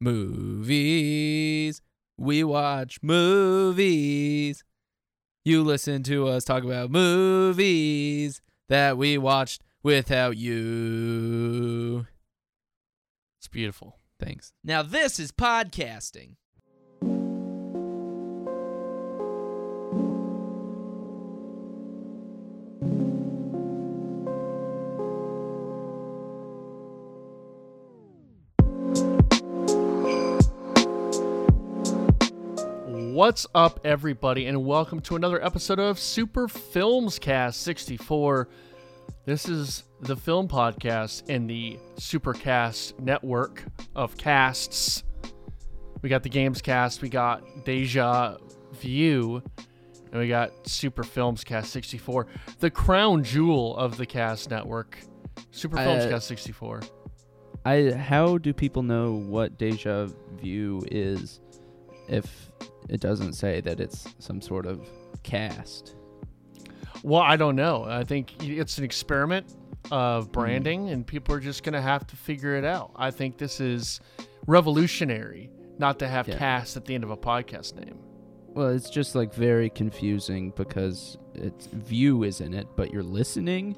movies. We watch movies. You listen to us talk about movies that we watched without you. It's beautiful. Thanks. Now this is podcasting. What's up, everybody, and welcome to another episode of Super Films Cast 64. This is the film podcast in the Supercast network of casts. We got the Games Cast, we got Deja View, and we got Super Films Cast 64, the crown jewel of the cast network. Super Films Cast 64. How do people know what Deja View is if it doesn't say that it's some sort of cast? Well, I don't know. I think it's an experiment of branding, and people are just going to have to figure it out. I think this is revolutionary not to have cast at the end of a podcast name. Well, it's just like very confusing because it's view is in it, but you're listening.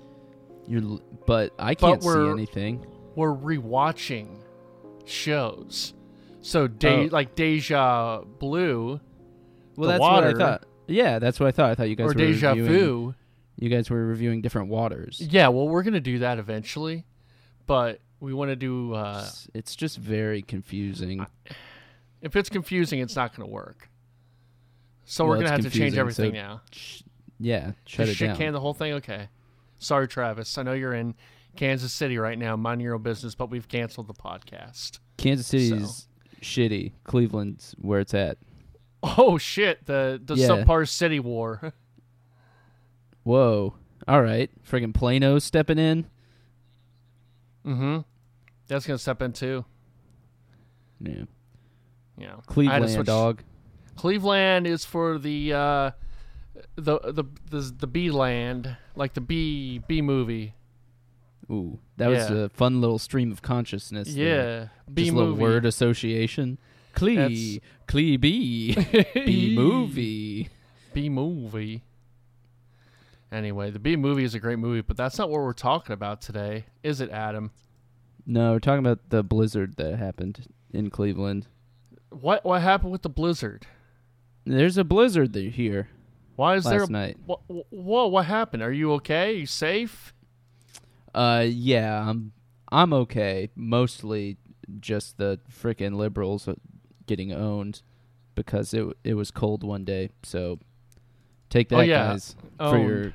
But I can't see anything. We're rewatching shows. So, like Deja Blue, well, that's water, what I thought. Yeah, that's what I thought. I thought you guys were Deja Vu. You guys were reviewing different waters. Yeah, well, we're going to do that eventually, but we want to do... it's just very confusing. If it's confusing, it's not going to work. So we're going to have to change everything now. Shut it down. Shit can the whole thing? Okay. Sorry, Travis. I know you're in Kansas City right now, mind your own business, but we've canceled the podcast. Kansas City's... shitty. Cleveland's where it's at. Oh shit, the subpar city war. Whoa. All right. Friggin' Plano stepping in. Mm-hmm. That's gonna step in too. Yeah. Yeah. Cleveland, dog. Cleveland is for the bee land, like the bee movie. Ooh, that was a fun little stream of consciousness. Yeah, B movie. Little word association. Clee B. B movie. B movie. Anyway, the B movie is a great movie, but that's not what we're talking about today, is it, Adam? No, we're talking about the blizzard that happened in Cleveland. What happened with the blizzard? There's a blizzard here. Why is there? Last night. Whoa! What happened? Are you okay? Are you safe? Yeah, I'm okay. Mostly just the frickin' liberals getting owned because it was cold one day. So take that, guys, for your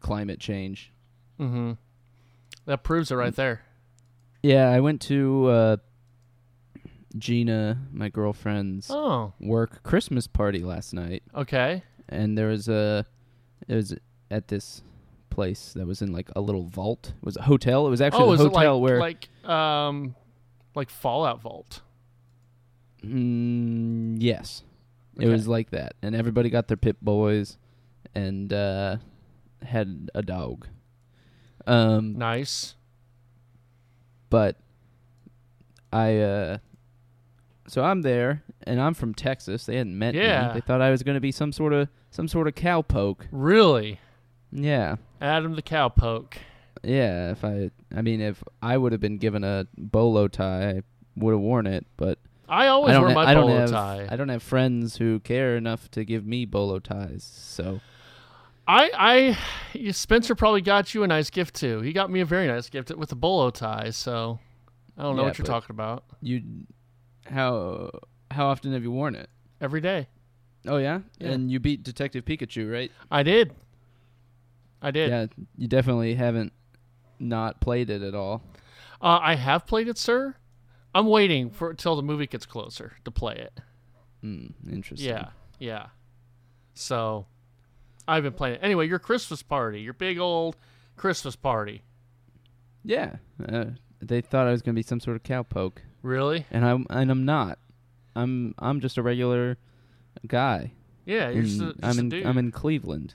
climate change. Mm-hmm. That proves it right there. Yeah, I went to Gina, my girlfriend's work Christmas party last night. Okay. And it was at this place that was in like a little vault. It was a hotel. It was actually a hotel where like Fallout Vault. Yes. Okay. It was like that. And everybody got their Pip Boys and had a dog. Nice. But so I'm there, and I'm from Texas. They hadn't met me. They thought I was going to be some sort of cowpoke. Really? Yeah. Adam the cowpoke. Yeah, if I would have been given a bolo tie, I would have worn it, but I always wear my bolo tie. I don't have friends who care enough to give me bolo ties, so Spencer probably got you a nice gift too. He got me a very nice gift with a bolo tie, so I don't know what you're talking about. How often have you worn it? Every day. Oh yeah? And you beat Detective Pikachu, right? I did. Yeah, you definitely haven't not played it at all. I have played it, sir. I'm waiting till the movie gets closer to play it. Interesting. Yeah. So, I've been playing it. Anyway, your Christmas party, your big old Christmas party. Yeah. They thought I was going to be some sort of cowpoke. Really? And I'm not. I'm just a regular guy. Yeah, you're just a dude. I'm in Cleveland.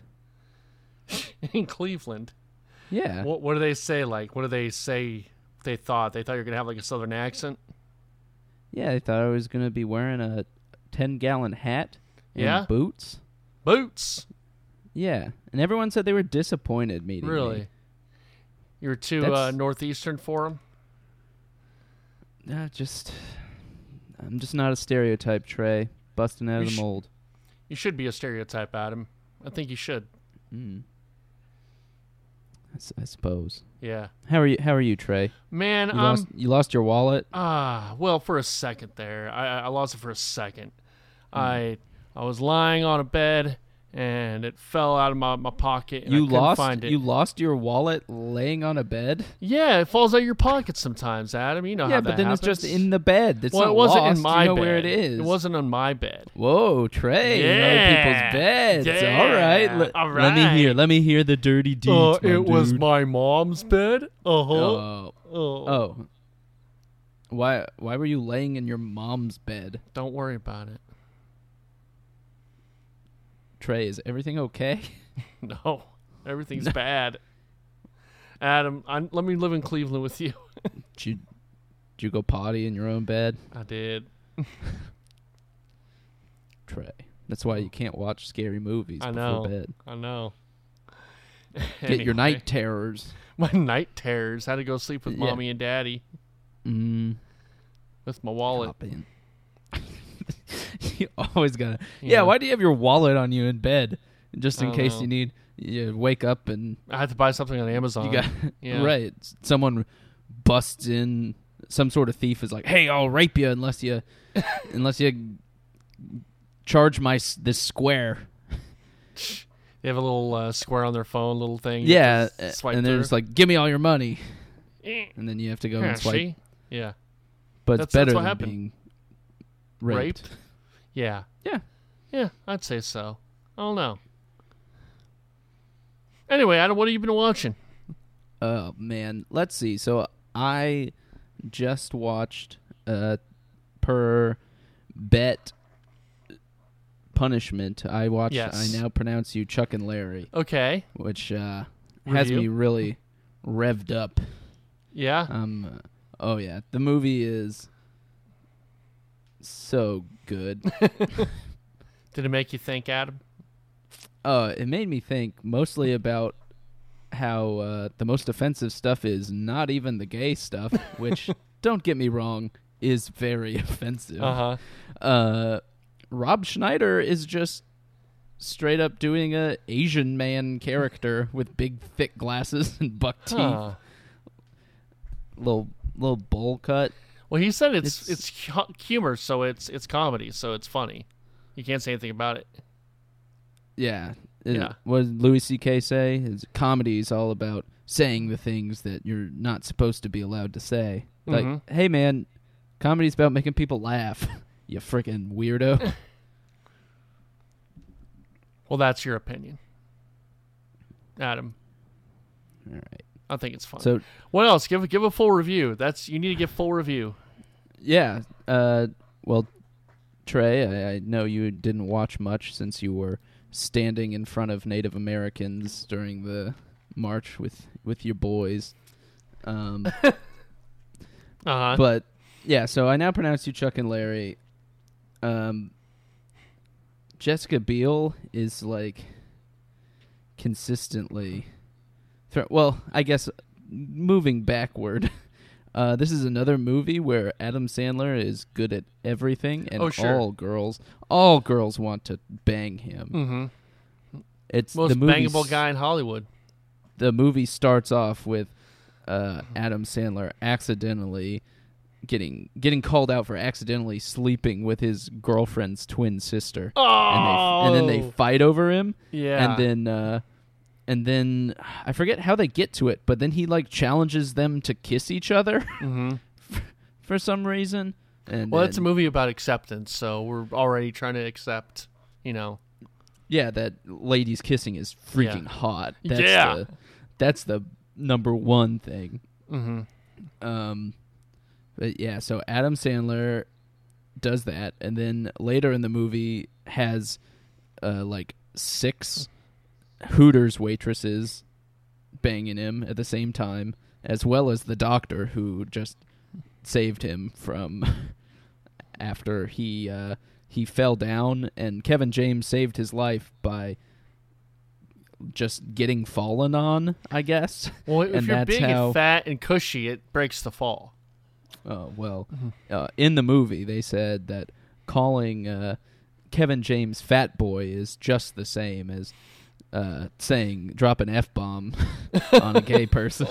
In Cleveland. Yeah. What do they say? Like, what do they say? They thought you were going to have like a southern accent. Yeah, they thought I was going to be wearing a 10-gallon hat and boots. Boots? Yeah, and everyone said they were disappointed meeting me. You were too Northeastern for them? I'm just not a stereotype, Trey. Busting out of the mold. You should be a stereotype, Adam. I think you should. Mm. I suppose. Yeah. How are you, Trey? Man, you lost your wallet? Well, for a second there. I lost it for a second. Mm. I was lying on a bed, and it fell out of my pocket, and I couldn't find it. You lost your wallet laying on a bed? Yeah, it falls out of your pocket sometimes, Adam. You know how that happens. Yeah, but then it's just in the bed. It's it wasn't lost. In my bed. Where it is. It wasn't on my bed. Whoa, Trey. Yeah. Other people's beds. Yeah. All right. Let me hear the dirty deeds, It was my mom's bed? Uh-huh. Oh. Why were you laying in your mom's bed? Don't worry about it. Trey, is everything okay? No, everything's bad. Adam, let me live in Cleveland with you. Did you go potty in your own bed? I did. Trey, that's why you can't watch scary movies before bed. I know. Get your night terrors. My night terrors. I had to go sleep with mommy and daddy. Mm. With my wallet. You always gotta. Yeah, why do you have your wallet on you in bed? Just in case you wake up and. I had to buy something on Amazon. Right. Someone busts in. Some sort of thief is like, hey, I'll rape you unless you charge this square. They have a little square on their phone, little thing. Yeah. And they're just like, give me all your money. And then you have to go and swipe. See? Yeah. But it's better than being raped. Yeah, I'd say so. I don't know. Anyway, Adam, what have you been watching? Oh, man. Let's see. So I just watched, per bet punishment, I watched I Now Pronounce You Chuck and Larry. Okay. Which has me really revved up. Yeah? Oh, yeah. The movie is so good. Did it make you think, Adam? It made me think mostly about how the most offensive stuff is not even the gay stuff, which, don't get me wrong, is very offensive. Uh-huh. Rob Schneider is just straight up doing a Asian man character with big, thick glasses and buck teeth. Little bowl cut. Well, he said it's humor, so it's comedy, so it's funny. You can't say anything about it. Yeah. What did Louis C.K. say? His comedy is all about saying the things that you're not supposed to be allowed to say. Like, hey, man, comedy's about making people laugh, you freaking weirdo. Well, that's your opinion, Adam. All right. I think it's fun. So, what else? Give a full review. You need to give full review. Yeah. Well, Trey, I know you didn't watch much since you were standing in front of Native Americans during the march with your boys. But, yeah, so I Now Pronounce You Chuck and Larry. Jessica Biel is, like, consistently... Well, I guess moving backward... this is another movie where Adam Sandler is good at everything, and all girls want to bang him. Mm-hmm. It's most bangable guy in Hollywood. The movie starts off with Adam Sandler accidentally getting called out for accidentally sleeping with his girlfriend's twin sister. Oh! And then they fight over him. Yeah, and then. And then I forget how they get to it, but then he like challenges them to kiss each other for some reason. And it's a movie about acceptance, so we're already trying to accept, you know. Yeah, that ladies kissing is freaking hot. That's the number one thing. Mm-hmm. But yeah, so Adam Sandler does that, and then later in the movie has like six Hooters waitresses banging him at the same time, as well as the doctor who just saved him from after he fell down, and Kevin James saved his life by just getting fallen on, I guess. Well, if and you're big and fat and cushy, it breaks the fall. In the movie, they said that calling Kevin James Fat Boy is just the same as saying drop an F-bomb on a gay person.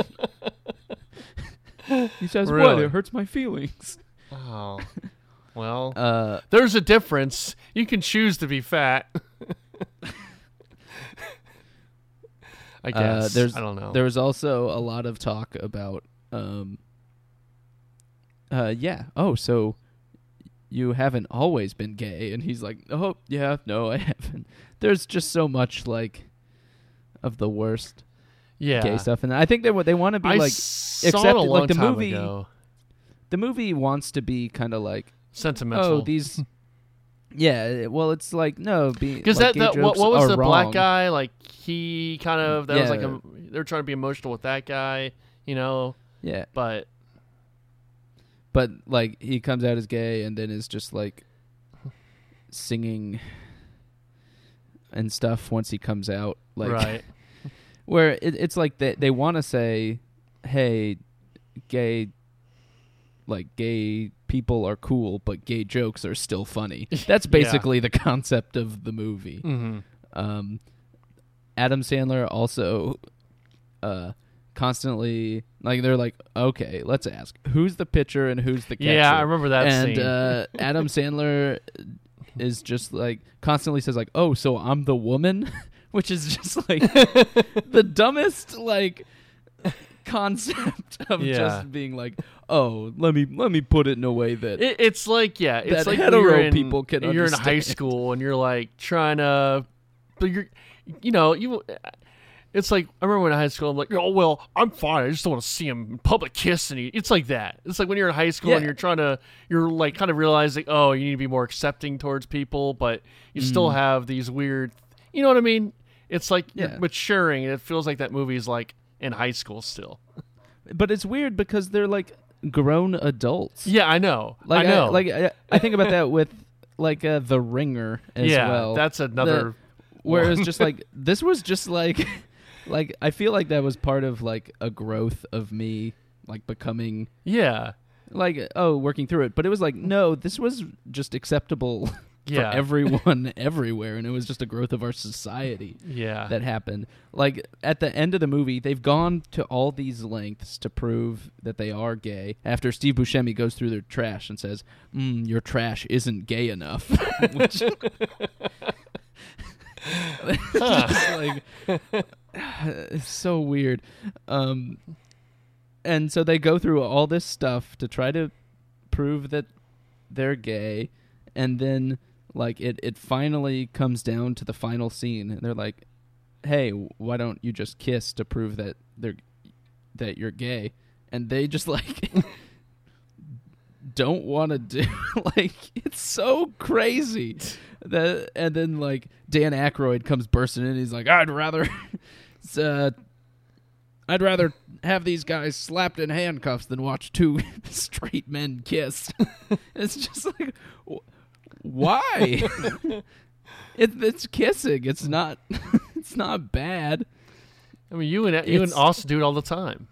He says, really? What? It hurts my feelings. Oh, well, there's a difference. You can choose to be fat. I guess. I don't know. There was also a lot of talk about, so you haven't always been gay. And he's like, oh, yeah, no, I haven't. There's just so much, like, of the worst gay stuff. And I think they want to be, like, accepted. Like, the movie. Ago. The movie wants to be kind of like sentimental. Oh, these, yeah. Well, it's like no, because like that what was the wrong. Black guy like? He kind of that was like they're trying to be emotional with that guy, you know. Yeah, but like he comes out as gay and then is just like singing and stuff once he comes out, like right. Where it's like they want to say, hey, gay. Like gay people are cool, but gay jokes are still funny. That's basically the concept of the movie. Mm-hmm. Adam Sandler also constantly like they're like, okay, let's ask who's the pitcher and who's the catcher. Yeah, I remember that. And scene. Adam Sandler is just like constantly says like, oh, so I'm the woman, which is just like the dumbest like. Concept of just being like, oh, let me put it in a way that it's like it's that like hetero people can understand. You're in high school and you're like trying to, but you know. It's like I remember when in high school I'm like, oh well, I'm fine. I just don't want to see him in public kiss, and it's like that. It's like when you're in high school and you're like kind of realizing, oh, you need to be more accepting towards people, but you still have these weird, you know what I mean? It's like you're maturing, and it feels like that movie's like. In high school still. But it's weird because they're like grown adults. Yeah, I know. Like, I think about that with like The Ringer as well. Yeah, that's another whereas just like this was just like I feel like that was part of like a growth of me like becoming like working through it, but it was like no, this was just acceptable for everyone everywhere, and it was just a growth of our society that happened. Like at the end of the movie they've gone to all these lengths to prove that they are gay after Steve Buscemi goes through their trash and says your trash isn't gay enough. Which it's so weird, and so they go through all this stuff to try to prove that they're gay, and then like it finally comes down to the final scene, and they're like, "Hey, why don't you just kiss to prove that you're gay?" And they just like don't want to do. Like it's so crazy. That and then like Dan Aykroyd comes bursting in. He's like, "I'd rather have these guys slapped in handcuffs than watch two straight men kiss." It's just like. Why? It's kissing. It's not. It's not bad. I mean, you and Austin do it all the time.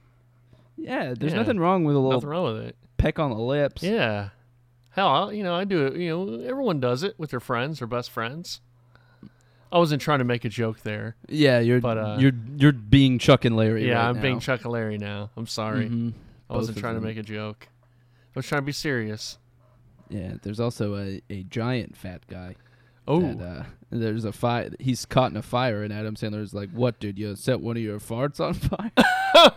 Yeah, there's nothing wrong with a little. Nothing wrong with it. Peck on the lips. Yeah. Hell, I do it. You know, everyone does it with their friends, their best friends. I wasn't trying to make a joke there. Yeah, you're being Chuck and Larry. Yeah, right I'm now. Being Chuck and Larry now. I'm sorry. Mm-hmm. I wasn't trying to make a joke. I was trying to be serious. Yeah, there's also a giant fat guy. Oh, that, there's a fire. He's caught in a fire, and Adam Sandler's like, "What, dude? You set one of your farts on fire?"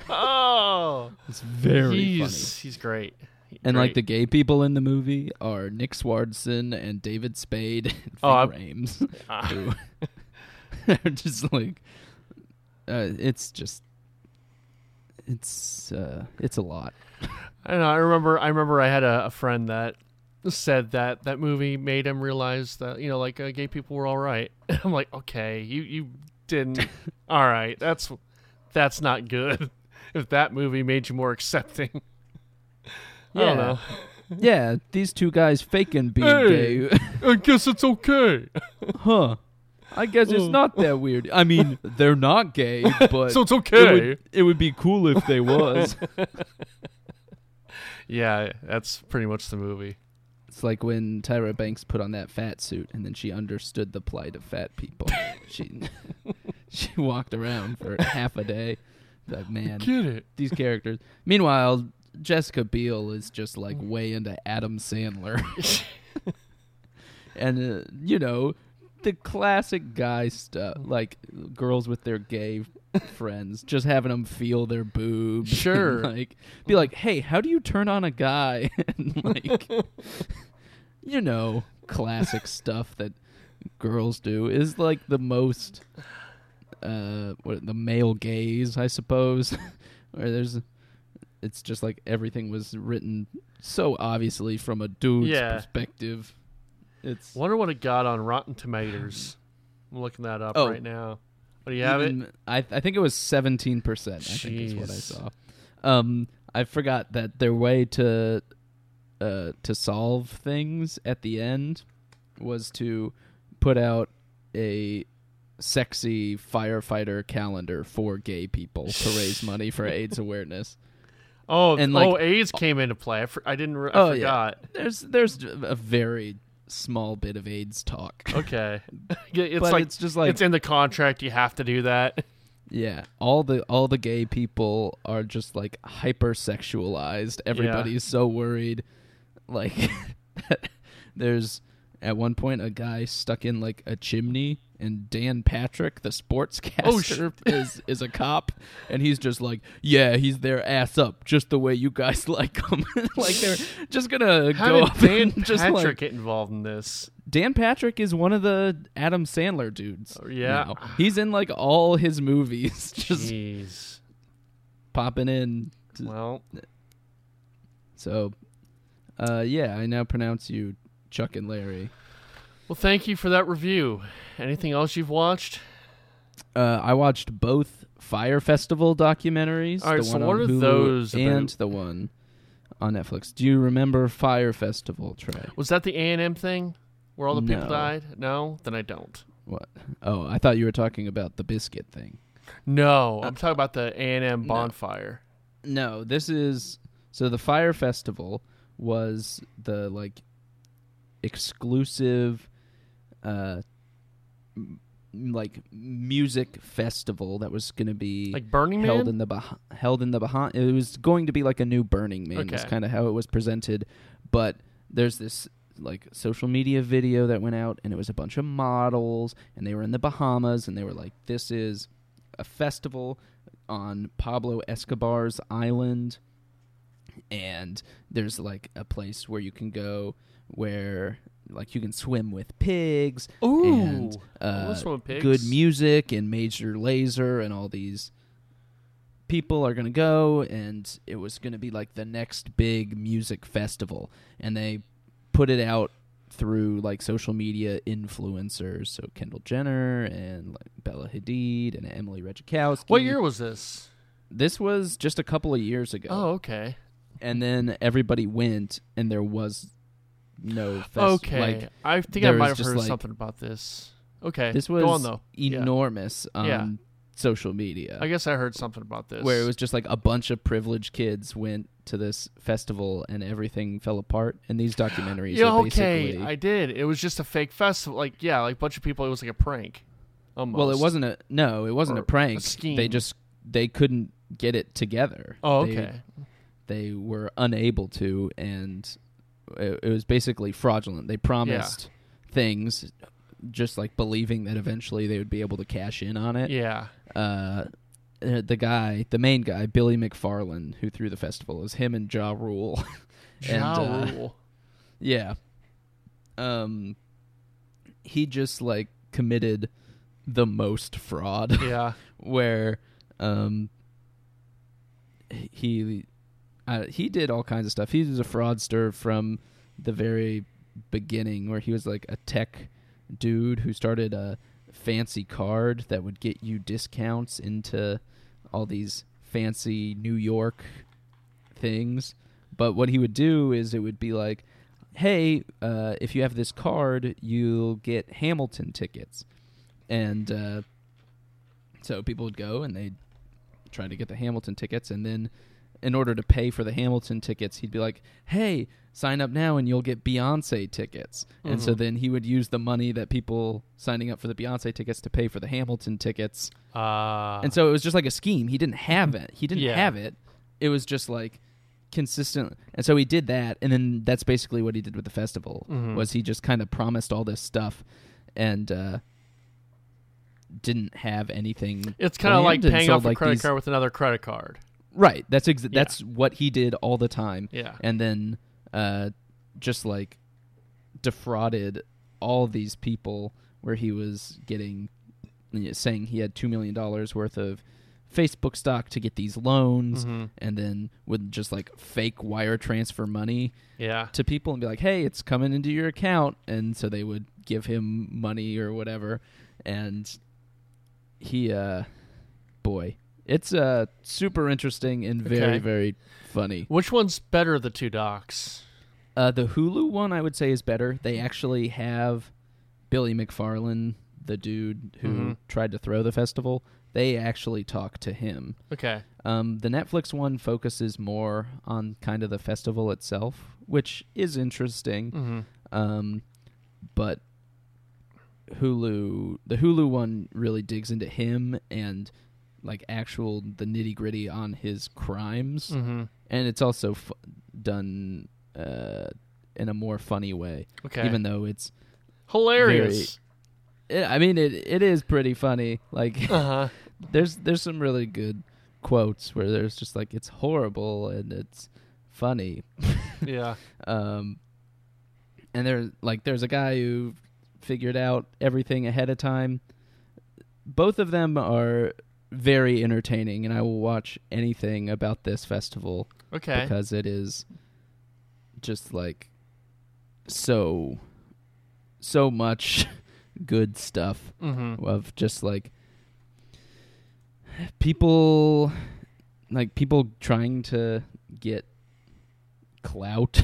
Oh, it's very funny. He's great. And like the gay people in the movie are Nick Swardson and David Spade and Ving Rhames. They're just like, it's a lot. I don't know. I remember. I had a friend that. Said that movie made him realize that, you know, like gay people were all right. And I'm like, okay, you didn't. All right. That's not good. If that movie made you more accepting. I don't know. Yeah, these two guys faking being gay. I guess it's okay. Huh. I guess it's not that weird. I mean, they're not gay, but... so it's okay. It would be cool if they was. Yeah, that's pretty much the movie. It's like when Tyra Banks put on that fat suit and then she understood the plight of fat people. She walked around for half a day. Like, man, get it. These characters. Meanwhile, Jessica Biel is just like way into Adam Sandler. And, the classic guy stuff, like girls with their gay friends, just having them feel their boobs. Sure. Be like, hey, how do you turn on a guy? And classic stuff that girls do is like the most... the male gaze, I suppose, where it's just like everything was written so obviously from a dude's perspective. It's wonder what it got on Rotten Tomatoes. I'm looking that up right now. What do you have it? I think it was 17%. Jeez. I think is what I saw. I forgot that their way to solve things at the end was to put out a sexy firefighter calendar for gay people to raise money for AIDS awareness. AIDS came into play. I forgot. Yeah. There's a very small bit of AIDS talk. Okay, it's just like it's in the contract. You have to do that. Yeah, all the gay people are just like hypersexualized. Everybody's so worried. Like there's at one point a guy stuck in like a chimney. And Dan Patrick, the sportscaster, is a cop, and he's just like, yeah, he's their ass up, just the way you guys like them. Like they're just gonna go up. Dan and just Patrick get involved in this. Dan Patrick is one of the Adam Sandler dudes. Oh, yeah, now. He's in like all his movies, just Jeez. Popping in. I now pronounce you Chuck and Larry. Well, thank you for that review. Anything else you've watched? I watched both Fyre Festival documentaries. All right, so what are those? And the one on Netflix. Do you remember Fyre Festival, Trey? Was that the A&M thing where all the people died? No? Then I don't. What? Oh, I thought you were talking about the biscuit thing. No, I'm talking about the A&M bonfire. No, this is... So the Fyre Festival was the, exclusive... music festival that was going to be held in the Bahamas. It was going to be like a new Burning Man. That's kind of how it was presented. But there's this social media video that went out, and it was a bunch of models, and they were in the Bahamas, and they were like, "This is a festival on Pablo Escobar's island, and there's a place where you can go where." You can swim with pigs. Ooh, and good music and Major Lazer and all these people are going to go, and it was going to be the next big music festival. And they put it out through social media influencers, so Kendall Jenner and Bella Hadid and Emily Ratajkowski. What year was this? This was just a couple of years ago. Oh, okay. And then everybody went, and there was... No festival. Okay. I think I might have heard something about this. Okay. This was enormous on social media. I guess I heard something about this. Where it was just a bunch of privileged kids went to this festival and everything fell apart. And these documentaries are basically... Okay, I did. It was just a fake festival. A bunch of people, it was a prank. Almost. Well, it wasn't a prank. A scheme. They couldn't get it together. Oh, okay. They were unable to, and... It was basically fraudulent. They promised things, just believing that eventually they would be able to cash in on it. Yeah. The main guy, Billy McFarland, who threw the festival, is him and Ja Rule. Ja Rule. Yeah. He just committed the most fraud. Yeah. Where, he did all kinds of stuff. He was a fraudster from the very beginning, where he was a tech dude who started a fancy card that would get you discounts into all these fancy New York things. But what he would do is it would be like, hey, if you have this card, you'll get Hamilton tickets. And so people would go and they'd try to get the Hamilton tickets. And then in order to pay for the Hamilton tickets, he'd be like, hey, sign up now and you'll get Beyonce tickets. Mm-hmm. And so then he would use the money that people signing up for the Beyonce tickets to pay for the Hamilton tickets. And so it was just like a scheme. He didn't have it. It was just like consistent. And so he did that. And then that's basically what he did with the festival, mm-hmm. was he just kind of promised all this stuff and didn't have anything. It's kind of like paying off a credit card with another credit card. Right. That's what he did all the time. Yeah. And then just like defrauded all these people where he was getting, saying he had $2 million worth of Facebook stock to get these loans, mm-hmm. and then would just like fake wire transfer money to people and be like, hey, it's coming into your account. And so they would give him money or whatever. And he, it's super interesting and very, very funny. Which one's better of the two docs? The Hulu one, I would say, is better. They actually have Billy McFarland, the dude who mm-hmm. tried to throw the festival. They actually talk to him. Okay. The Netflix one focuses more on kind of the festival itself, which is interesting. Mm-hmm. But the Hulu one really digs into him and like actual the nitty gritty on his crimes, mm-hmm. and it's also done in a more funny way. Okay, even though it's hilarious. It is pretty funny. Like there's some really good quotes where there's just like it's horrible and it's funny. Yeah. And there's a guy who figured out everything ahead of time. Both of them are very entertaining, and I will watch anything about this festival. Okay. Because it is just like so much good stuff, mm-hmm. of just like people trying to get clout,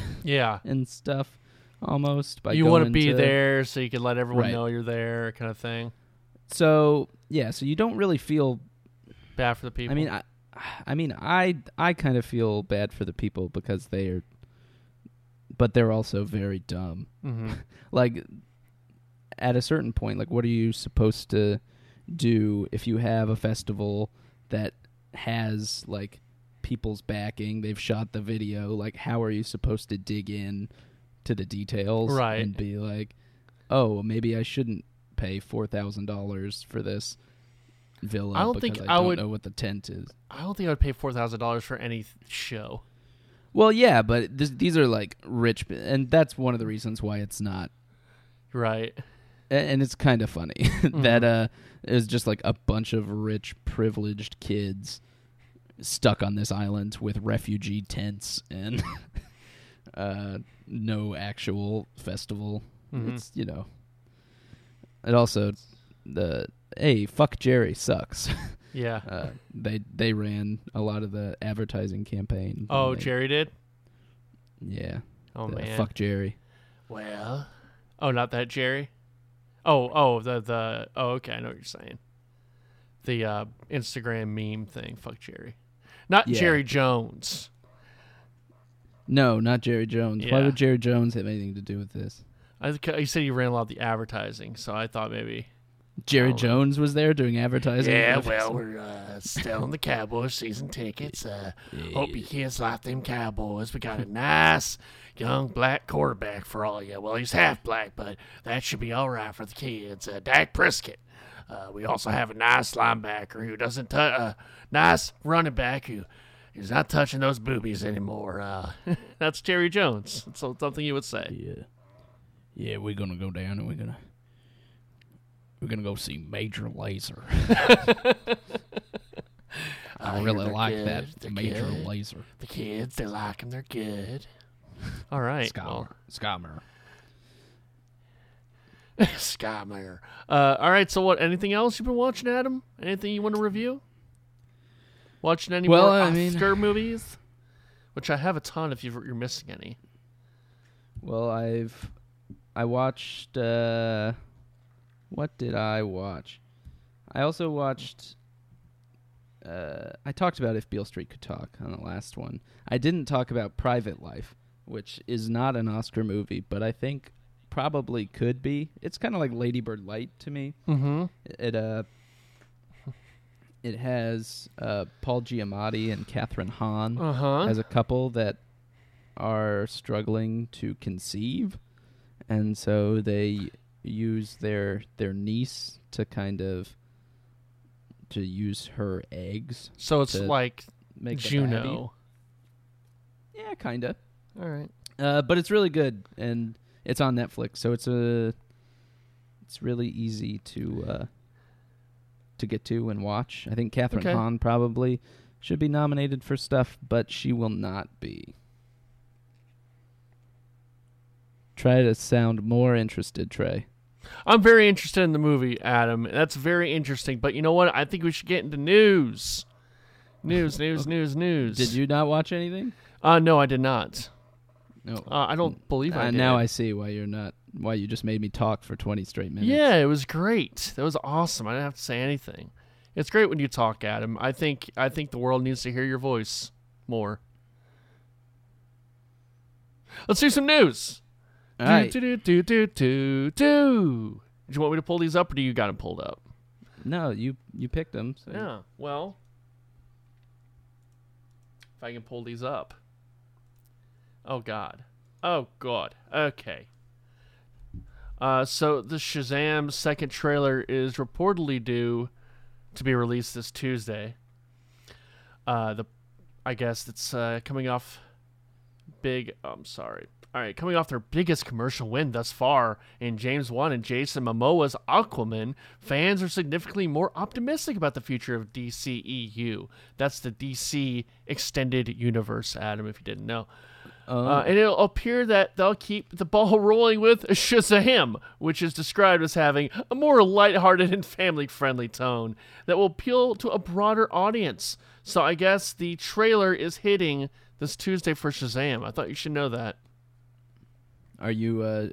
and stuff. Almost by you want to be there so you can let everyone know you're there, kind of thing. So so you don't really feel bad for the people. I kind of feel bad for the people because they're also very dumb. Mm-hmm. Like at a certain point, like what are you supposed to do if you have a festival that has like people's backing? They've shot the video. Like how are you supposed to dig in to the details and be like, oh, maybe I shouldn't pay $4,000 for this villa because I don't know what the tent is. I don't think I would pay $4,000 for any show. Well, yeah, but these are like rich, and that's one of the reasons why it's not. Right. And it's kind of funny that it's just like a bunch of rich, privileged kids stuck on this island with refugee tents and no actual festival. Mm-hmm. It's, it also Fuck Jerry sucks. Yeah. They ran a lot of the advertising campaign. Oh, Jerry did? Yeah. Oh, man. Fuck Jerry. Well. Oh, not that Jerry? Oh, okay, I know what you're saying. The Instagram meme thing, Fuck Jerry. Not Jerry Jones. No, not Jerry Jones. Yeah. Why would Jerry Jones have anything to do with this? You said you ran a lot of the advertising, so I thought maybe Jerry Jones was there doing advertising. Yeah, well, we're selling the Cowboys season tickets. Hope you kids like them Cowboys. We got a nice young black quarterback for all you. Well, he's half black, but that should be all right for the kids. Dak Prescott. We also have a nice linebacker who doesn't nice running back who is not touching those boobies anymore. That's Jerry Jones. That's something you would say. Yeah. Yeah, we're gonna go down and we're gonna go see Major Lazer. I really like good. That they're Major good. Lazer. The kids, they like them. They're good. All right, Skymare. Skymare. All right. So, what? Anything else you've been watching, Adam? Anything you want to review? Watching any more Oscar movies? which I have a ton if you're missing any. Well, I watched... what did I watch? I also watched... I talked about If Beale Street Could Talk on the last one. I didn't talk about Private Life, which is not an Oscar movie, but I think probably could be. It's kind of like Lady Bird Light to me. Mm-hmm. It has Paul Giamatti and Catherine Hahn as a couple that are struggling to conceive, and so they use their niece to kind of to use her eggs. So it's like make Juno. Yeah, kind of. All right. But it's really good, and it's on Netflix, so it's really easy to get to and watch. I think Catherine Hahn probably should be nominated for stuff, but she will not be. Try to sound more interested, Trey. I'm very interested in the movie, Adam. That's very interesting. But you know what? I think we should get into news. News. Did you not watch anything? No, I did not. No. I don't believe I did. Now I see why you're not. Why you just made me talk for 20 straight minutes. Yeah, it was great. That was awesome. I didn't have to say anything. It's great when you talk, Adam. I think the world needs to hear your voice more. Let's do some news. All right. Do you want me to pull these up, or do you got them pulled up? No, you picked them. So. Yeah, well, if I can pull these up. Oh, God. Okay. So the Shazam second trailer is reportedly due to be released this Tuesday. I guess it's coming off big... Oh, I'm sorry. All right, coming off their biggest commercial win thus far in James Wan and Jason Momoa's Aquaman, fans are significantly more optimistic about the future of DCEU. That's the DC Extended Universe, Adam, if you didn't know. And it'll appear that they'll keep the ball rolling with Shazam, which is described as having a more lighthearted and family-friendly tone that will appeal to a broader audience. So I guess the trailer is hitting this Tuesday for Shazam. I thought you should know that. Are you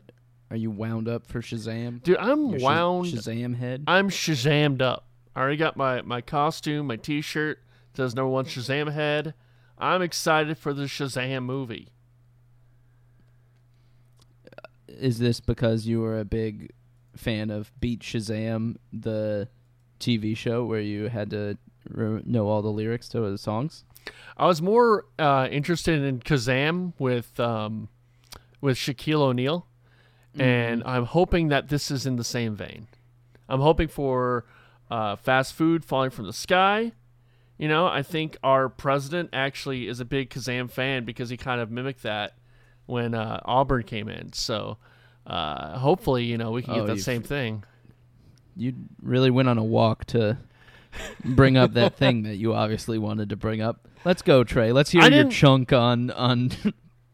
wound up for Shazam? Dude, I'm wound. Shazam head? I'm Shazammed up. I already got my costume, my t-shirt. It says number one Shazam head. I'm excited for the Shazam movie. Is this because you were a big fan of Beat Shazam, the TV show where you had to know all the lyrics to the songs? I was more interested in Kazam with Shaquille O'Neal, and I'm hoping that this is in the same vein. I'm hoping for fast food falling from the sky. You know, I think our president actually is a big Kazam fan because he kind of mimicked that when Auburn came in. So hopefully, you know, we can get that same thing. You really went on a walk to bring up that thing that you obviously wanted to bring up. Let's go, Trey. Let's hear your chunk on.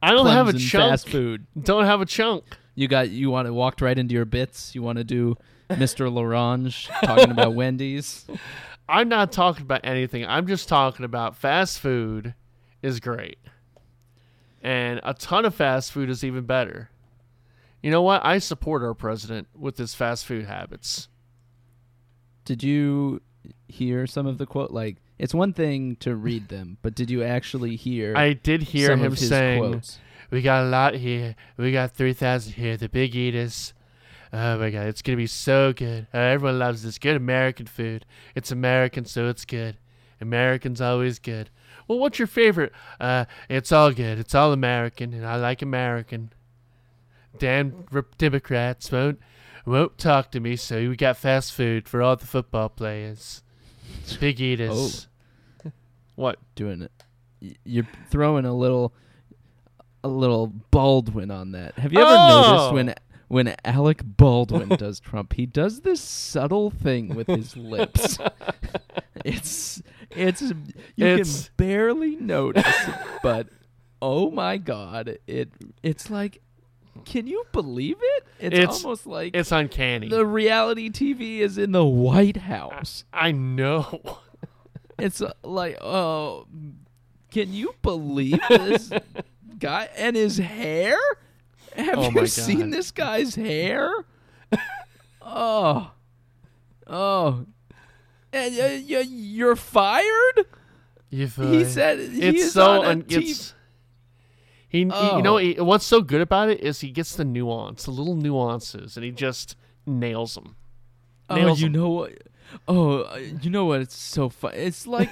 I don't have a chunk. Fast food. Don't have a chunk. You want to walked right into your bits. You want to do Mr. LaRange talking about Wendy's. I'm not talking about anything. I'm just talking about fast food is great. And a ton of fast food is even better. You know what? I support our president with his fast food habits. Did you hear some of the quote? Like, it's one thing to read them, but did you actually hear? I did hear some him of his saying, quotes? "We got a lot here. We got 3,000 here. The big eaters. Oh my God, it's gonna be so good. Everyone loves this good American food. It's American, so it's good. American's always good. Well, what's your favorite? It's all good. It's all American, and I like American. Damn Democrats won't talk to me. So we got fast food for all the football players. Big eaters." Oh. What? Doing it. You're throwing a little Baldwin on that. Have you ever noticed when Alec Baldwin does Trump, he does this subtle thing with his lips. It's can barely notice, but oh my God, it's like, can you believe it? It's almost like it's uncanny. The reality TV is in the White House. I know. It's like, oh, Can you believe this guy and his hair? Have you seen this guy's hair? Oh. And you're fired? You're fired. He said he's so unconvinced. What's so good about it is he gets the nuance, the little nuances, and he just nails them. Know what? Oh, you know what? It's so fun. It's like,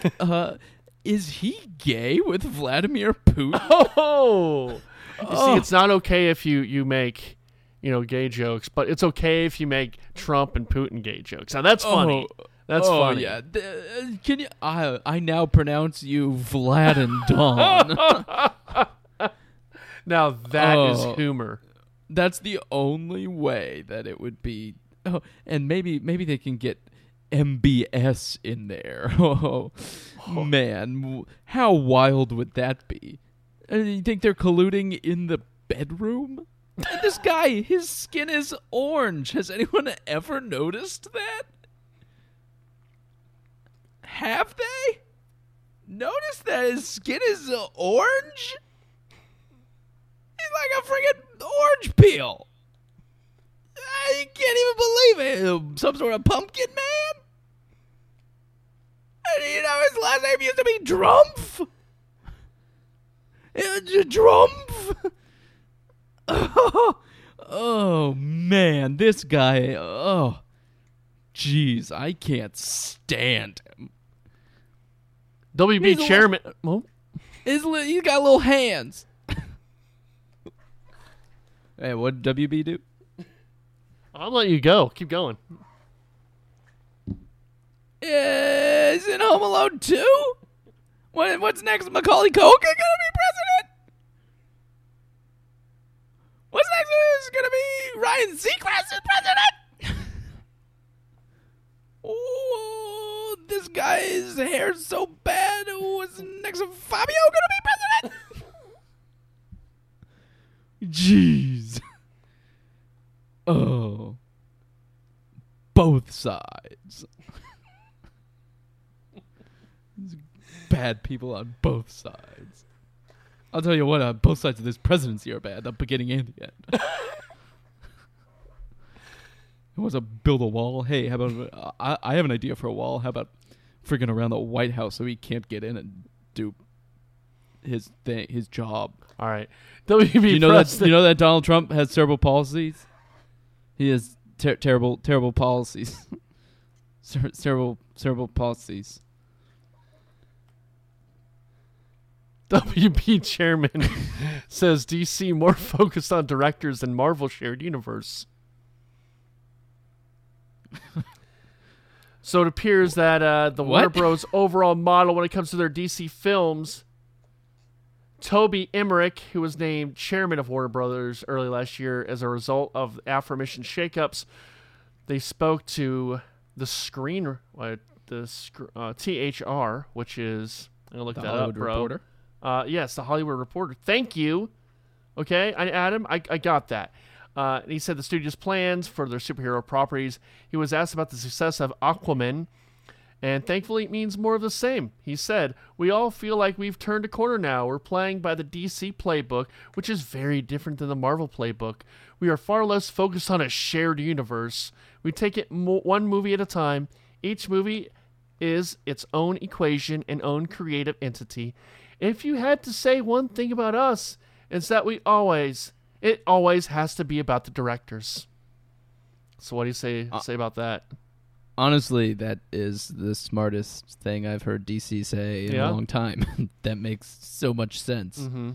is he gay with Vladimir Putin? You see, it's not okay if you make, gay jokes, but it's okay if you make Trump and Putin gay jokes. Now that's funny. That's funny. Yeah. Can you? I now pronounce you Vlad and Don. Now that is humor. That's the only way that it would be. Oh, and maybe they can get MBS in there. Oh, man, how wild would that be? You think they're colluding in the bedroom? This guy, his skin is orange. Has anyone ever noticed that? Have they? Notice that his skin is orange? He's like a friggin' orange peel. You can't even believe it. Some sort of pumpkin man? And, his last name used to be Drumpf. Drumpf. Oh, man. This guy. Oh, jeez. I can't stand him. WB he's chairman. He's got little hands. Hey, what did WB do? I'll let you go. Keep going. Is it Home Alone 2? What's next? Macaulay Culkin going to be president? What's next? Is going to be Ryan Seacrest as president? Oh, this guy's hair's so bad. What's next? Fabio going to be president? Jeez. Oh, both sides. Bad people on both sides. I'll tell you what, both sides of this presidency are bad, the beginning and the end. Who wants to build a wall? Hey, how about I have an idea for a wall. How about freaking around the White House so he can't get in and do his thing, his job? All right. You know that Donald Trump has cerebral palsies? He has terrible policies. Cerebral policies. WB chairman says DC more focused on directors than Marvel shared universe. So it appears that the Warner Bros. Overall model when it comes to their DC films. Toby Emmerich, who was named chairman of Warner Brothers early last year as a result of the aforementioned shakeups, they spoke to THR, which is I'm gonna look that up, bro. Reporter. Yes, the Hollywood Reporter. Thank you. Okay, Adam, I got that. And he said the studio's plans for their superhero properties. He was asked about the success of Aquaman. And thankfully, it means more of the same. He said, we all feel like we've turned a corner now. We're playing by the DC playbook, which is very different than the Marvel playbook. We are far less focused on a shared universe. We take it one movie at a time. Each movie is its own equation and own creative entity. If you had to say one thing about us, it's that it always has to be about the directors. So what do you say about that? Honestly, that is the smartest thing I've heard DC say in a long time. That makes so much sense. Mm-hmm.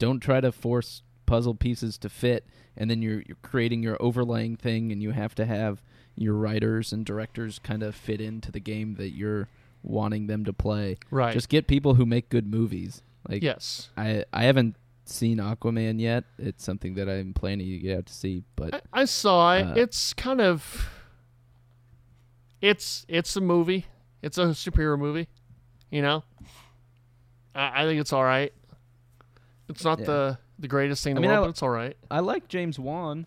Don't try to force puzzle pieces to fit, and then you're creating your overlaying thing, and you have to have your writers and directors kind of fit into the game that you're wanting them to play. Right. Just get people who make good movies. Like, yes. I haven't seen Aquaman yet. It's something that I'm planning to get out to see. But I saw it. It's kind of... It's a movie. It's a superhero movie. I think it's all right. It's not the greatest thing in the world, but it's all right. I like James Wan.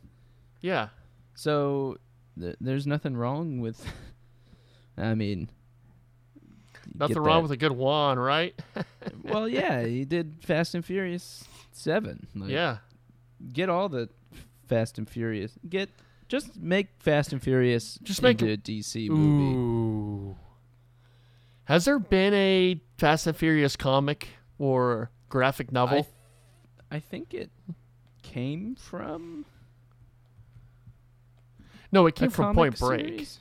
Yeah. So there's nothing wrong with... Nothing wrong with a good Wan, right? Well, yeah, he did Fast and Furious 7. Like, yeah. Get all the Fast and Furious. Just make Fast and Furious into a DC movie. Ooh. Has there been a Fast and Furious comic or graphic novel? I think it came from... No, it came from Point Break. Series?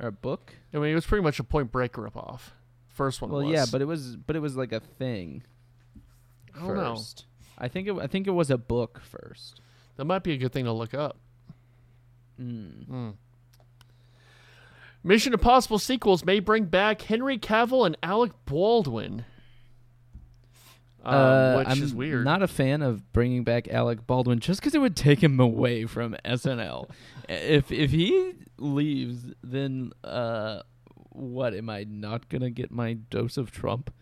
Or a book? I mean, it was pretty much a Point Break ripoff. First one was. Well, yeah, but it was like a thing. First. I think it was a book first. That might be a good thing to look up. Mission Impossible sequels may bring back Henry Cavill and Alec Baldwin. Which is weird. I'm not a fan of bringing back Alec Baldwin just because it would take him away from SNL. If he leaves, then what? Am I not going to get my dose of Trump?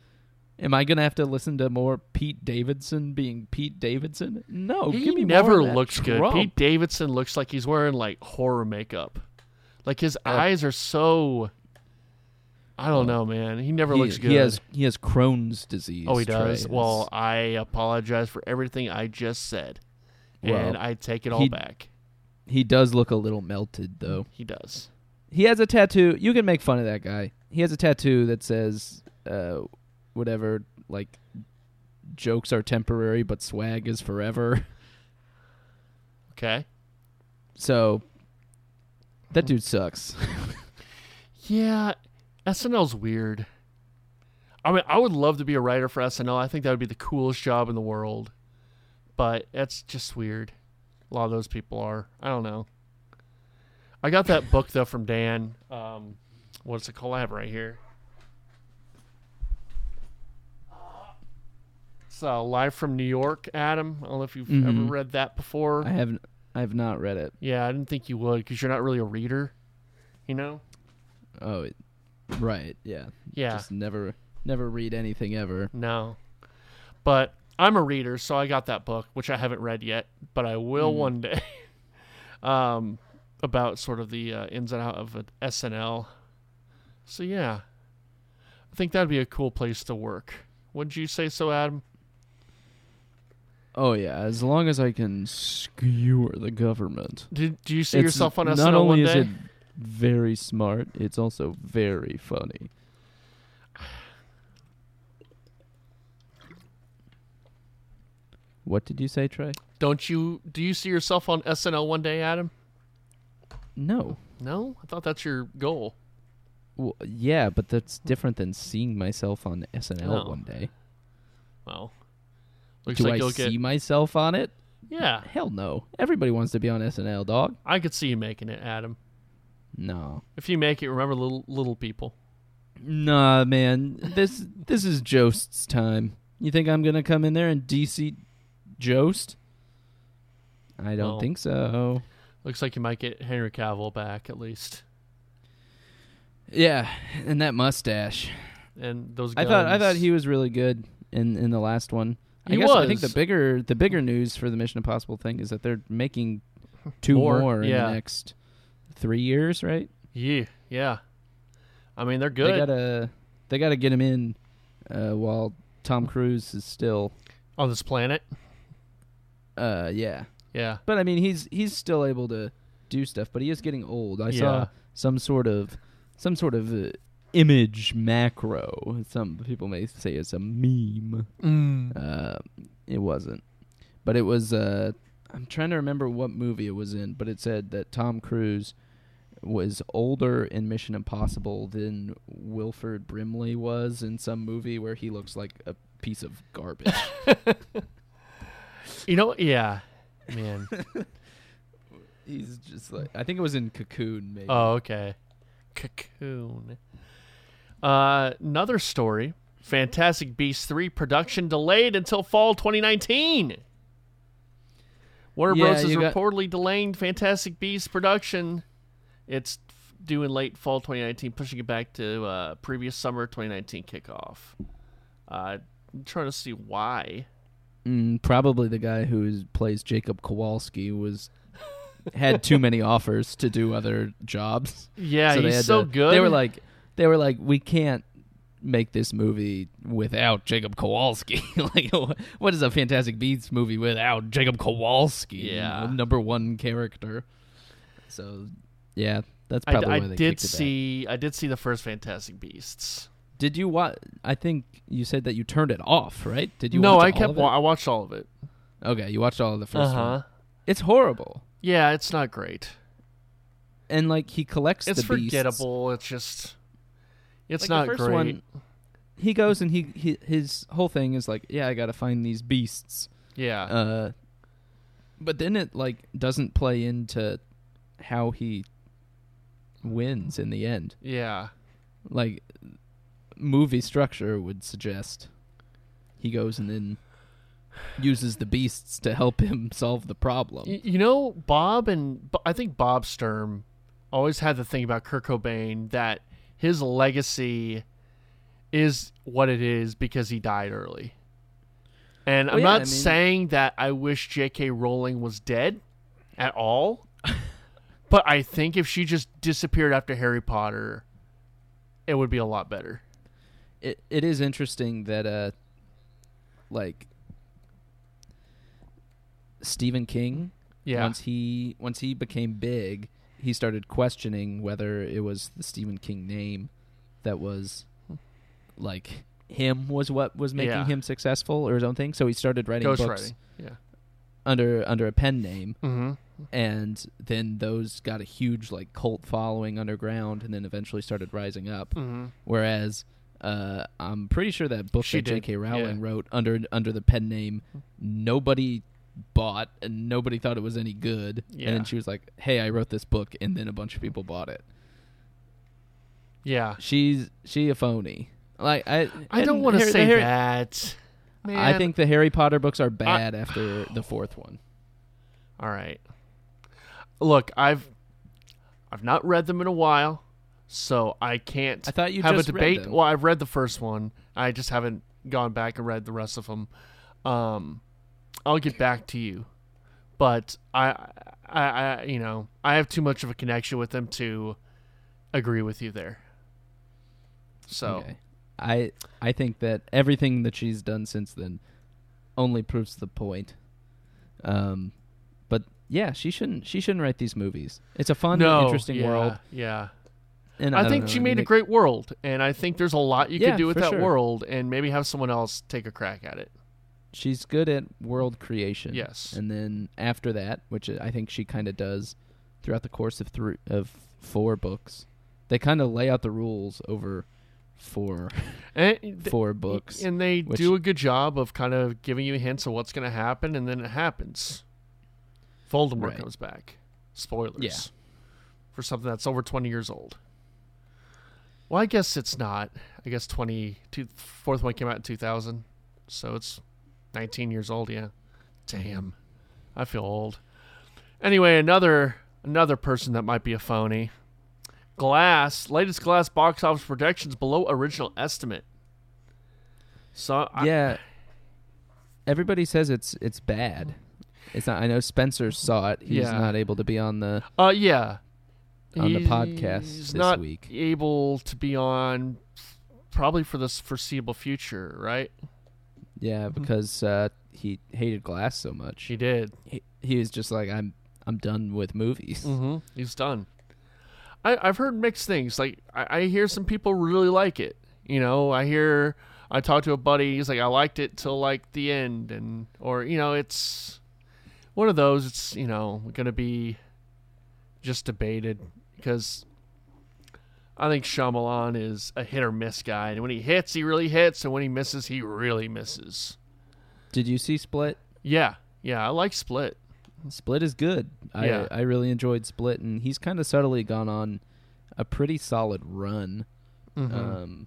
Am I going to have to listen to more Pete Davidson being Pete Davidson? No, he give me never more looks good. Pete Davidson looks like he's wearing like horror makeup. Like his eyes are so... I don't know, man. He never looks good. He has Crohn's disease. Oh, he does? Well, I apologize for everything I just said. Well, and I take it all back. He does look a little melted, though. He does. He has a tattoo. You can make fun of that guy. He has a tattoo that says whatever, like, jokes are temporary, but swag is forever. Okay. So, that dude sucks. Yeah. SNL's weird. I mean, I would love to be a writer for SNL. I think that would be the coolest job in the world. But that's just weird. A lot of those people are. I don't know. I got that book, though, from Dan. What's it called? I have it right here. It's Live from New York, Adam. I don't know if you've ever read that before. I have not read it. Yeah, I didn't think you would because you're not really a reader, you know? Oh, right, yeah. Yeah. Just never read anything ever. No. But I'm a reader, so I got that book, which I haven't read yet, but I will one day. About sort of the ins and outs of SNL. So, yeah. I think that'd be a cool place to work. Wouldn't you say so, Adam? Oh, yeah. As long as I can skewer the government. Do you see yourself on SNL one day? Not only is it very smart, it's also very funny. What did you say, Trey? Do you see yourself on SNL one day, Adam? No. No? I thought that's your goal. Well, yeah, but that's different than seeing myself on SNL one day. Well, do like I see myself on it? Yeah. Hell no. Everybody wants to be on SNL, dog. I could see you making it, Adam. No. If you make it, remember little people. Nah, man. This is Jost's time. You think I'm going to come in there and DC Jost? I don't think so. Looks like you might get Henry Cavill back, at least. Yeah, and that mustache. And those guns. I thought he was really good in the last one. I think the bigger news for the Mission Impossible thing is that they're making two more in the next 3 years, right? Yeah. I mean, they're good. They gotta get him in while Tom Cruise is still... on this planet? Yeah. Yeah, but I mean, he's still able to do stuff, but he is getting old. I saw some sort of image macro. Some people may say it's a meme. It wasn't, but it was. I'm trying to remember what movie it was in, but it said that Tom Cruise was older in Mission Impossible than Wilford Brimley was in some movie where he looks like a piece of garbage. You know, yeah. Man, he's just like, I think it was in Cocoon, maybe. Oh, okay. Cocoon. Another story. Fantastic Beasts 3 production delayed until fall 2019. Warner Bros. Is reportedly delaying Fantastic Beasts production. It's due in late fall 2019, pushing it back to previous summer 2019 kickoff. I'm trying to see why. Probably the guy who plays Jacob Kowalski had too many offers to do other jobs. Yeah, so he's so good. They were like, we can't make this movie without Jacob Kowalski. Like, what is a Fantastic Beasts movie without Jacob Kowalski? Yeah, number one character. So, yeah, that's probably why they did see. I did see the first Fantastic Beasts. Did you watch? I think you said that you turned it off, right? Did you? No, watch I watched all of it. Okay, you watched all of the first one. It's horrible. Yeah, it's not great. And, like, he collects the beasts. It's forgettable. It's just... It's not great. The first one, he goes and he his whole thing is like, yeah, I gotta find these beasts. Yeah. But then it, like, doesn't play into how he wins in the end. Yeah. Like, movie structure would suggest he goes and then uses the beasts to help him solve the problem. You know, Bob and... I think Bob Sturm always had the thing about Kurt Cobain that his legacy is what it is because he died early. And I'm not saying that I wish J.K. Rowling was dead at all, but I think if she just disappeared after Harry Potter, it would be a lot better. It is interesting that, like... Stephen King, yeah. Once he became big, he started questioning whether it was the Stephen King name that was, like, him was what was making him successful or his own thing. So he started writing books under a pen name, and then those got a huge, like, cult following underground, and then eventually started rising up. Mm-hmm. Whereas I'm pretty sure that book that J.K. Rowling wrote under the pen name, nobody bought, and nobody thought it was any good, and then she was like, hey, I wrote this book, and then a bunch of people bought it. Yeah, she a phony. Like, I don't want to say that, man. I think the Harry Potter books are bad after the fourth one. All right, look, I've not read them in a while, so I can't I thought you have just a debate read them. Well, I've read the first one, I just haven't gone back and read the rest of them. I'll get back to you, but I you know, I have too much of a connection with them to agree with you there. So, okay. I think that everything that she's done since then only proves the point. But yeah, she shouldn't write these movies. It's a fun, interesting world. Yeah. And I think she made a great world, and I think there's a lot you could do with that world, and maybe have someone else take a crack at it. She's good at world creation. Yes. And then after that, which I think she kind of does throughout the course of four books, they kind of lay out the rules over four books. And they do a good job of kind of giving you hints of what's going to happen, and then it happens. Voldemort comes back. Spoilers. Yeah. For something that's over 20 years old. Well, I guess it's not. I guess the fourth one came out in 2000, so it's... 19 years old, yeah. Damn. I feel old. Anyway, another person that might be a phony. Latest Glass box office projections below original estimate. So everybody says it's bad. It's not. I know Spencer saw it. He's not able to be on the the podcast this week. He's not able to be on probably for the foreseeable future, right? Yeah, because he hated Glass so much. He did. He was just like, I'm done with movies. Mm-hmm. He's done. I've heard mixed things. Like, I hear some people really like it. You know, I talked to a buddy. He's like, I liked it till, like, the end, or you know, it's one of those. It's, you know, going to be just debated, because I think Shyamalan is a hit or miss guy, and when he hits, he really hits, and when he misses, he really misses. Did you see Split? Yeah, I like Split. Split is good. Yeah. I really enjoyed Split, and he's kind of subtly gone on a pretty solid run. Mm-hmm. And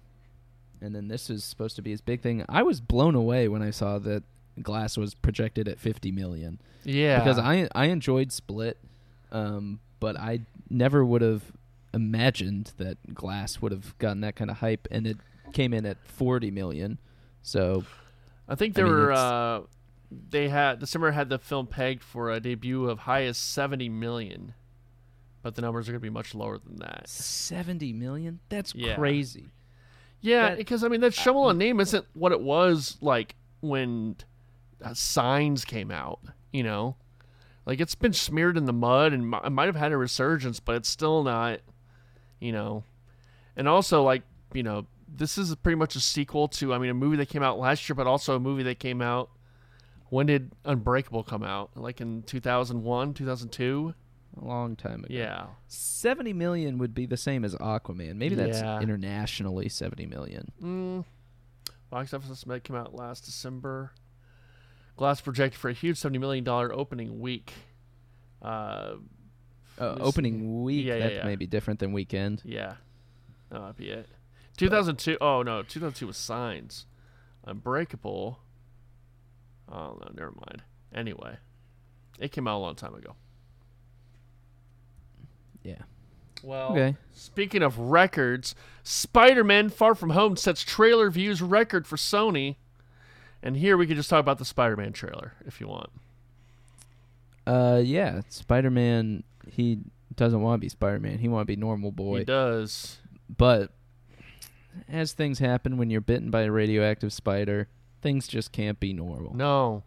then this is supposed to be his big thing. I was blown away when I saw that Glass was projected at $50 million. Yeah, because I enjoyed Split, but I never would have imagined that Glass would have gotten that kind of hype, and it came in at $40 million. So I think December had the film pegged for a debut of high as $70 million, but the numbers are going to be much lower than that. $70 million? That's crazy. Yeah, because, I mean, that Shyamalan name isn't what it was, like, when Signs came out, you know? Like, it's been smeared in the mud, and it might have had a resurgence, but it's still not, you know? And also, like, you know, this is pretty much a sequel to, I mean, a movie that came out last year, but also a movie that came out, when did Unbreakable come out? Like, in 2001, 2002? A long time ago. Yeah. 70 million would be the same as Aquaman. Maybe that's internationally 70 million. Box office came out last December. Glass projected for a huge $70 million opening week. Opening week? Yeah, that may be different than weekend. Yeah. No, that'd be it. 2002. Oh, no. 2002 was Signs. Unbreakable. Oh, no. Never mind. Anyway, it came out a long time ago. Yeah. Well, okay. Speaking of records, Spider-Man Far From Home sets trailer views record for Sony. And here we can just talk about the Spider-Man trailer, if you want. Yeah, Spider-Man, he doesn't want to be Spider-Man. He wants to be normal boy. He does. But as things happen when you're bitten by a radioactive spider, things just can't be normal. No.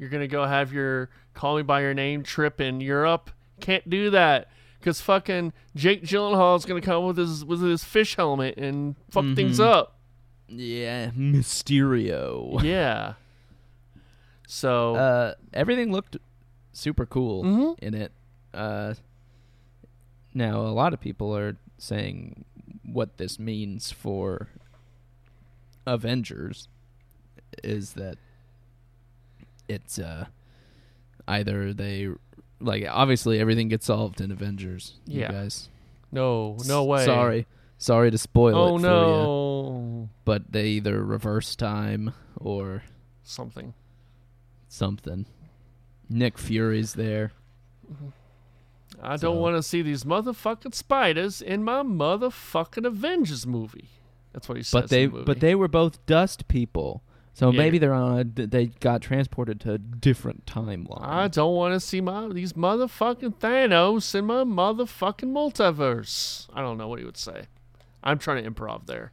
You're going to go have your Call Me By Your Name trip in Europe. Can't do that. Because fucking Jake Gyllenhaal is going to come with his fish helmet and fuck things up. Yeah, Mysterio. Yeah. So everything looked super cool in it. Now, a lot of people are saying what this means for Avengers is that it's either they... Like, obviously, everything gets solved in Avengers, you guys. No way. Sorry to spoil it for you. But they either reverse time or... Something. Nick Fury's there. I don't want to see these motherfucking spiders in my motherfucking Avengers movie. That's what he says in the movie. But they were both dust people. So maybe they're they got transported to a different timeline. I don't want to see these motherfucking Thanos in my motherfucking multiverse. I don't know what he would say. I'm trying to improv there.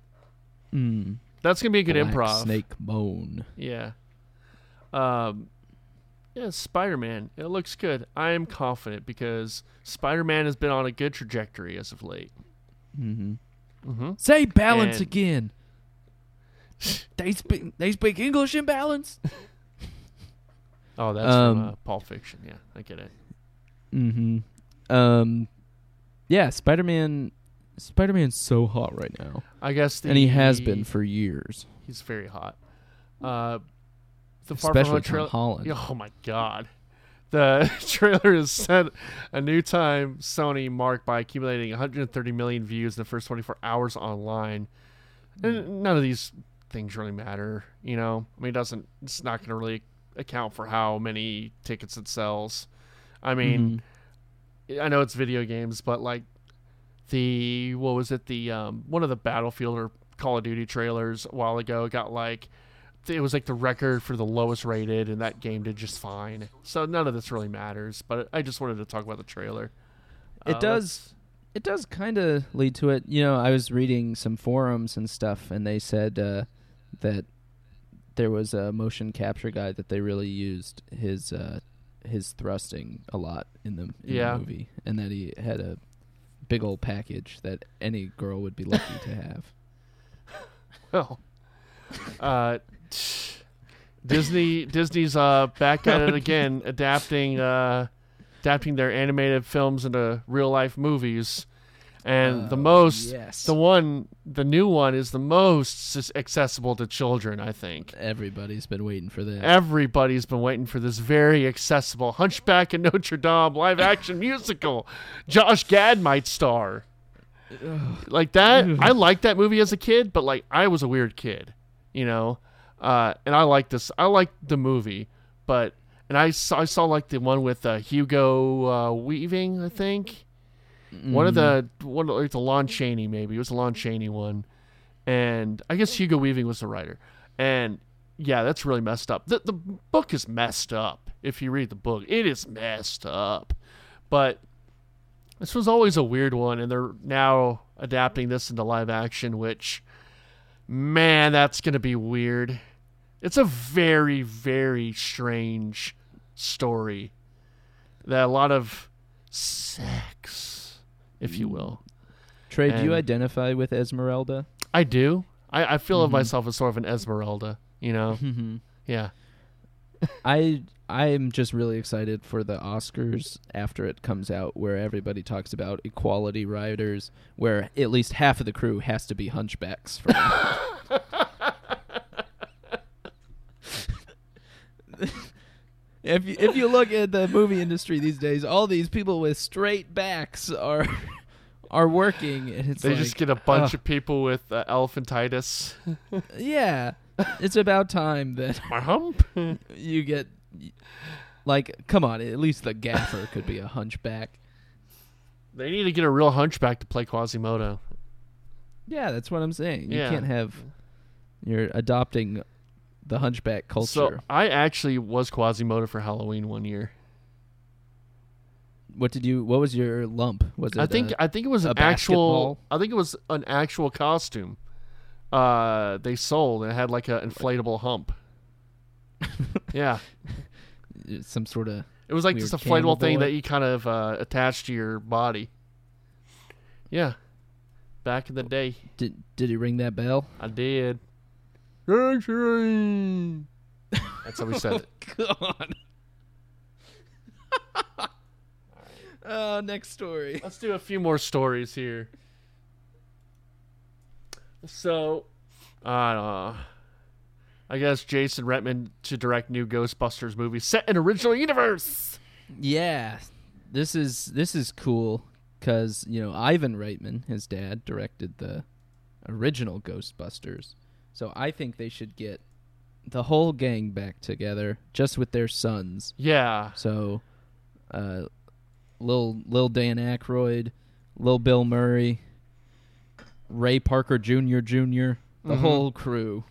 That's gonna be a good improv. Snake bone. Yeah. Yeah, Spider-Man. It looks good. I am confident because Spider-Man has been on a good trajectory as of late. Say balance again. They speak English in balance. Oh, that's from Pulp Fiction. Yeah, I get it. Yeah, Spider-Man's so hot right now. I guess, and he has been for years. He's very hot. The especially Tom Holland. Oh my God, the trailer has set a new time Sony mark by accumulating 130 million views in the first 24 hours online. And none of these things really matter, you know. I mean, it's not going to really account for how many tickets it sells. I mean, I know it's video games, but like one of the Battlefield or Call of Duty trailers a while ago got it was the record for the lowest rated, and that game did just fine. So none of this really matters, but I just wanted to talk about the trailer. It does kind of lead to it. You know, I was reading some forums and stuff, and they said that there was a motion capture guy that they really used his thrusting a lot in the movie, and that he had a big old package that any girl would be lucky to have. Well, Disney's back at it again, adapting... adapting their animated films into real life movies, and the new one is the most accessible to children. I think everybody's been waiting for this. Everybody's been waiting for this very accessible Hunchback in Notre Dame live action musical. Josh Gad might star. Like that. I liked that movie as a kid, but like I was a weird kid, you know. And I like this. I like the movie, but. And I saw like the one with Hugo Weaving, I think. One of the Lon Chaney, maybe. It was the Lon Chaney one. And I guess Hugo Weaving was the writer. And yeah, that's really messed up. The book is messed up. If you read the book, it is messed up. But this was always a weird one, and they're now adapting this into live action, which man, that's going to be weird. It's a very, very strange story. That a lot of sex, if you will. Trey, do you identify with Esmeralda? I do. I feel of myself as sort of an Esmeralda, you know? Yeah. I am just really excited for the Oscars after it comes out, where everybody talks about equality riders, where at least half of the crew has to be hunchbacks. For if you look at the movie industry these days, all these people with straight backs are working, and it's just get a bunch of people with elephantitis. Yeah, it's about time that my hump. You get, like, come on, at least the gaffer could be a hunchback. They need to get a real hunchback to play Quasimodo. Yeah, that's what I'm saying. You can't have, you're adopting the hunchback culture. So I actually was Quasimodo for Halloween one year. What was your lump? Was it? I think it was an actual. I think it was an actual costume. They sold, and it had like an inflatable hump. Yeah. Some sort of. It was like this inflatable thing that you kind of attached to your body. Yeah. Back in the day. Did he ring that bell? I did. That's how we said it. God. Next story. Let's do a few more stories here. So, I guess Jason Reitman to direct new Ghostbusters movie set in original universe. Yeah, this is cool because, you know, Ivan Reitman, his dad, directed the original Ghostbusters. So I think they should get the whole gang back together, just with their sons. Yeah. So, Little Dan Aykroyd, little Bill Murray, Ray Parker Jr., the whole crew.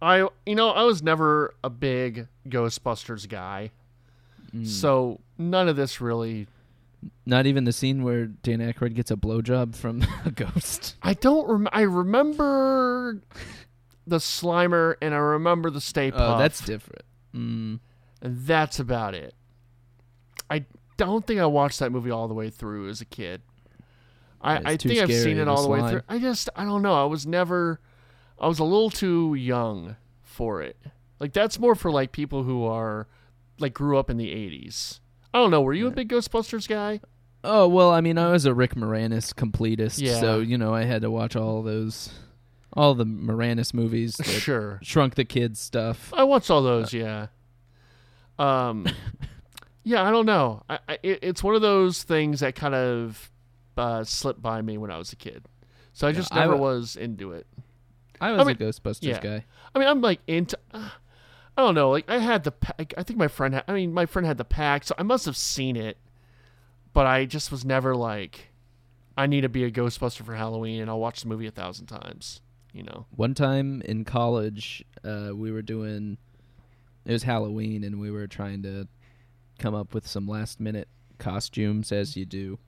I was never a big Ghostbusters guy, so none of this really. Not even the scene where Dan Aykroyd gets a blowjob from a ghost. I remember the Slimer, and I remember the Stay Puft. Oh, that's different. And that's about it. I don't think I watched that movie all the way through as a kid. I think I've seen it all the way through. I don't know. I was a little too young for it. Like, that's more for, like, people who are, like, grew up in the 80s. I don't know. Were you a big Ghostbusters guy? Oh, well, I mean, I was a Rick Moranis completist. Yeah. So, you know, I had to watch all the Moranis movies. Sure. Shrunk the Kids stuff. I watched all those, yeah. Yeah, I don't know. It's one of those things that kind of slipped by me when I was a kid. So I just never was into it. I mean, a Ghostbusters guy. I mean, I'm like into. I don't know. Like, I had the. I think my friend. My friend had the pack, so I must have seen it. But I just was never like, I need to be a Ghostbuster for Halloween, and I'll watch the movie 1,000 times. You know. One time in college, we were doing. It was Halloween, and we were trying to come up with some last-minute costumes, as you do.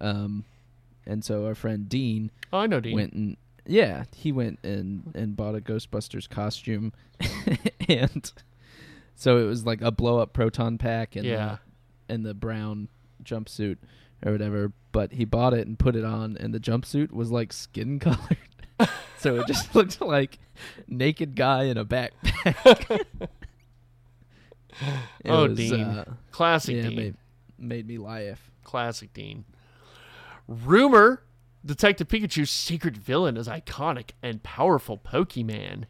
And so our friend Dean... Oh, I know Dean. He went and bought a Ghostbusters costume. And so it was like a blow-up proton pack and the brown jumpsuit or whatever. But he bought it and put it on, and the jumpsuit was like skin-colored. So it just looked like naked guy in a backpack. Dean. Classic Dean. Made me laugh. Classic Dean. Rumor, Detective Pikachu's secret villain is iconic and powerful Pokemon.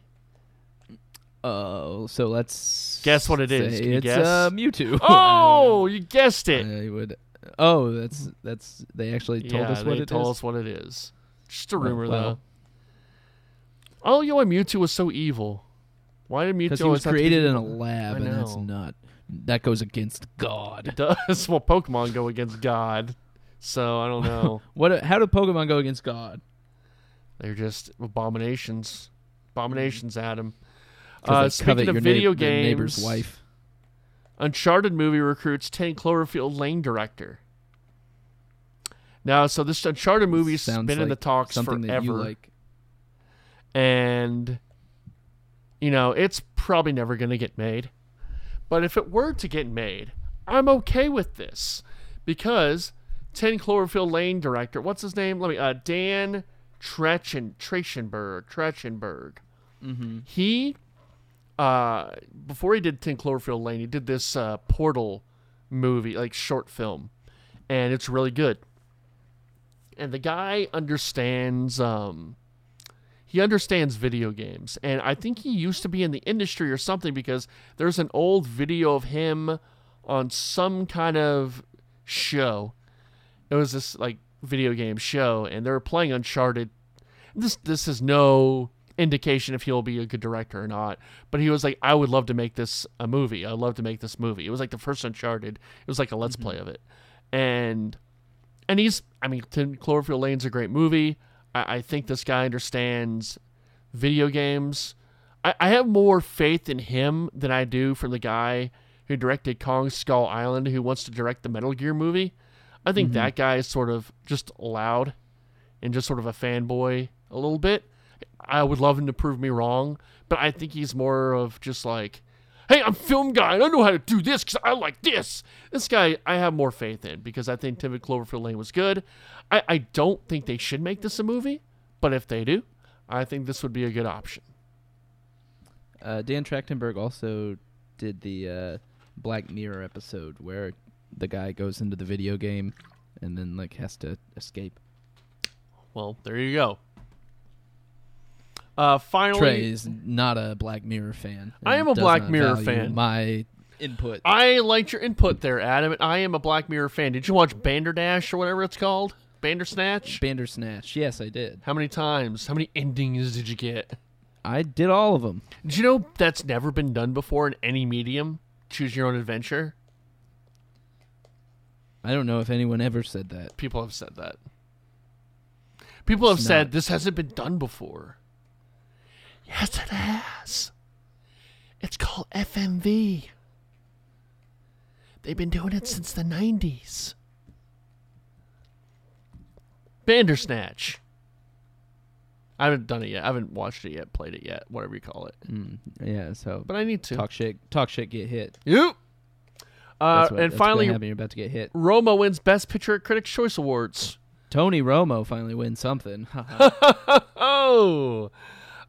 Oh, so let's... Guess what it is. Can you guess? It's Mewtwo. Oh, you guessed it. That's... They actually told us what it is? Yeah, they told us what it is. Just a rumor, though. I don't know why Mewtwo was so evil. Why did Mewtwo... Because he was created in a lab, and that's not... That goes against God. It does. Well, Pokemon go against God, so I don't know. How do Pokemon go against God? They're just abominations. Abominations, Adam. Speaking of video games... neighbor's wife. Uncharted movie recruits 10 Cloverfield Lane director. No, so this Uncharted movie has been in the talks forever. That you like. And, you know, it's probably never going to get made. But if it were to get made, I'm okay with this. Because 10 Cloverfield Lane director, what's his name? Let me, Dan Trachtenberg. Mm-hmm. He, before he did 10 Cloverfield Lane, he did this Portal movie, like short film. And it's really good. And the guy understands, he understands video games. And I think he used to be in the industry or something, because there's an old video of him on some kind of show. It was this like video game show, and they were playing Uncharted. This is no indication if he'll be a good director or not, but he was like, I would love to make this a movie. I'd love to make this movie. It was like the first Uncharted. It was like a let's play of it. And he's, I mean, 10 Cloverfield Lane's a great movie. I think this guy understands video games. I have more faith in him than I do for the guy who directed Kong Skull Island, who wants to direct the Metal Gear movie. I think that guy is sort of just loud and just sort of a fanboy a little bit. I would love him to prove me wrong, but I think he's more of just like, hey, I'm a film guy. I don't know how to do this because I like this. This guy I have more faith in, because I think 10 Cloverfield Lane was good. I don't think they should make this a movie, but if they do, I think this would be a good option. Dan Trachtenberg also did the Black Mirror episode where the guy goes into the video game and then like has to escape. Well, there you go. Finally, Trey is not a Black Mirror fan. I am a Black Mirror fan. My input. I liked your input there, Adam. And I am a Black Mirror fan. Did you watch Banderdash or whatever it's called? Bandersnatch? Bandersnatch. Yes, I did. How many times? How many endings did you get? I did all of them. Did you know that's never been done before in any medium? Choose your own adventure? I don't know if anyone ever said that. People have said that. People have said this hasn't been done before. Yes, it has. It's called FMV. They've been doing it since the 90s. Bandersnatch. I haven't done it yet. I haven't watched it yet, played it yet, whatever you call it. Yeah, so. But I need to. Talk shit, get hit. Yep. And finally, you're about to get hit. Romo wins Best Picture at Critics' Choice Awards. Tony Romo finally wins something. Oh.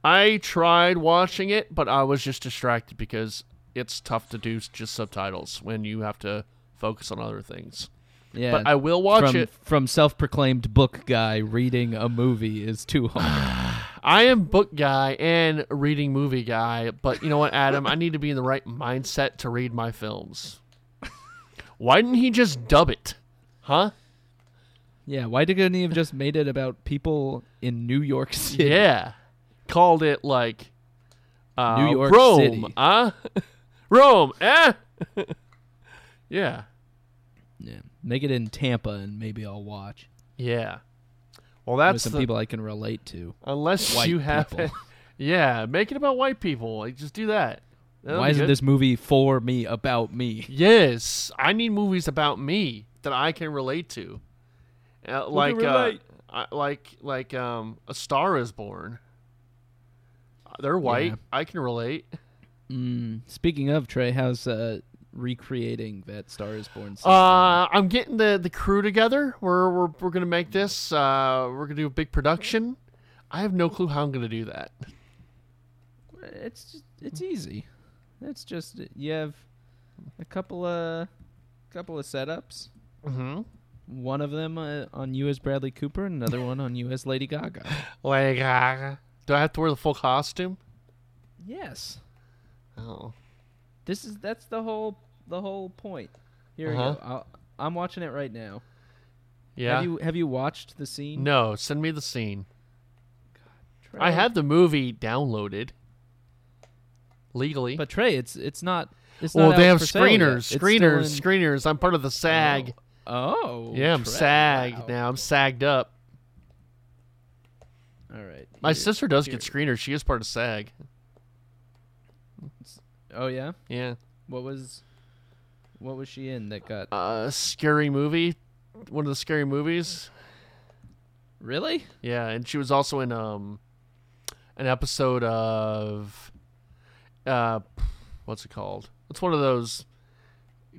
I tried watching it, but I was just distracted because it's tough to do just subtitles when you have to focus on other things. Yeah, but I will watch it. From self-proclaimed book guy, reading a movie is too hard. I am book guy and reading movie guy, but you know what, Adam? I need to be in the right mindset to read my films. Why didn't he just dub it? Huh? Yeah, why didn't he have just made it about people in New York City? Yeah. Called it like New York City. Rome, eh? Yeah. Make it in Tampa, and maybe I'll watch. Yeah. Well, that's with some people I can relate to. Unless white you have, yeah, make it about white people. Like, just do that. That'll Why isn't this movie for me about me? Yes, I need movies about me that I can relate to. A Star Is Born. They're white. Yeah. I can relate. Speaking of, Trey, how's recreating that Star Is Born system? I'm getting the crew together. We're gonna make this. We're gonna do a big production. I have no clue how I'm gonna do that. It's easy. It's just you have a couple of setups. Mm-hmm. One of them on you as Bradley Cooper, and another one on you as Lady Gaga. Lady Gaga. Do I have to wear the full costume? Yes. Oh, that's the whole point. Here we go. I'm watching it right now. Yeah. Have you watched the scene? No. Send me the scene. God, Trey. I have the movie downloaded legally. But Trey, it's not. It's well, not they have screeners. Screeners. I'm part of the SAG. Oh. Yeah, I'm Trey. SAG now. I'm sagged up. All right. My sister does get screeners. She is part of SAG. Oh yeah? Yeah. What was she in that got Scary Movie? One of the Scary Movies. Really? Yeah, and she was also in an episode of what's it called? It's one of those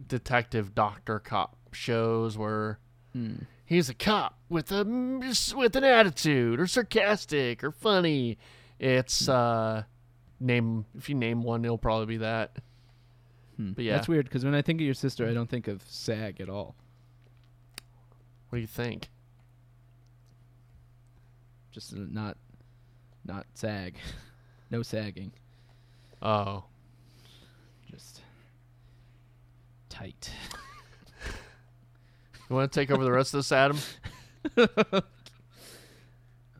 detective doctor cop shows where he's a cop with an attitude or sarcastic or funny. It's name if you name one, it'll probably be that. But yeah, that's weird because when I think of your sister, I don't think of SAG at all. What do you think? Just not SAG. No sagging. Oh. Just tight. You want to take over the rest of this, Adam?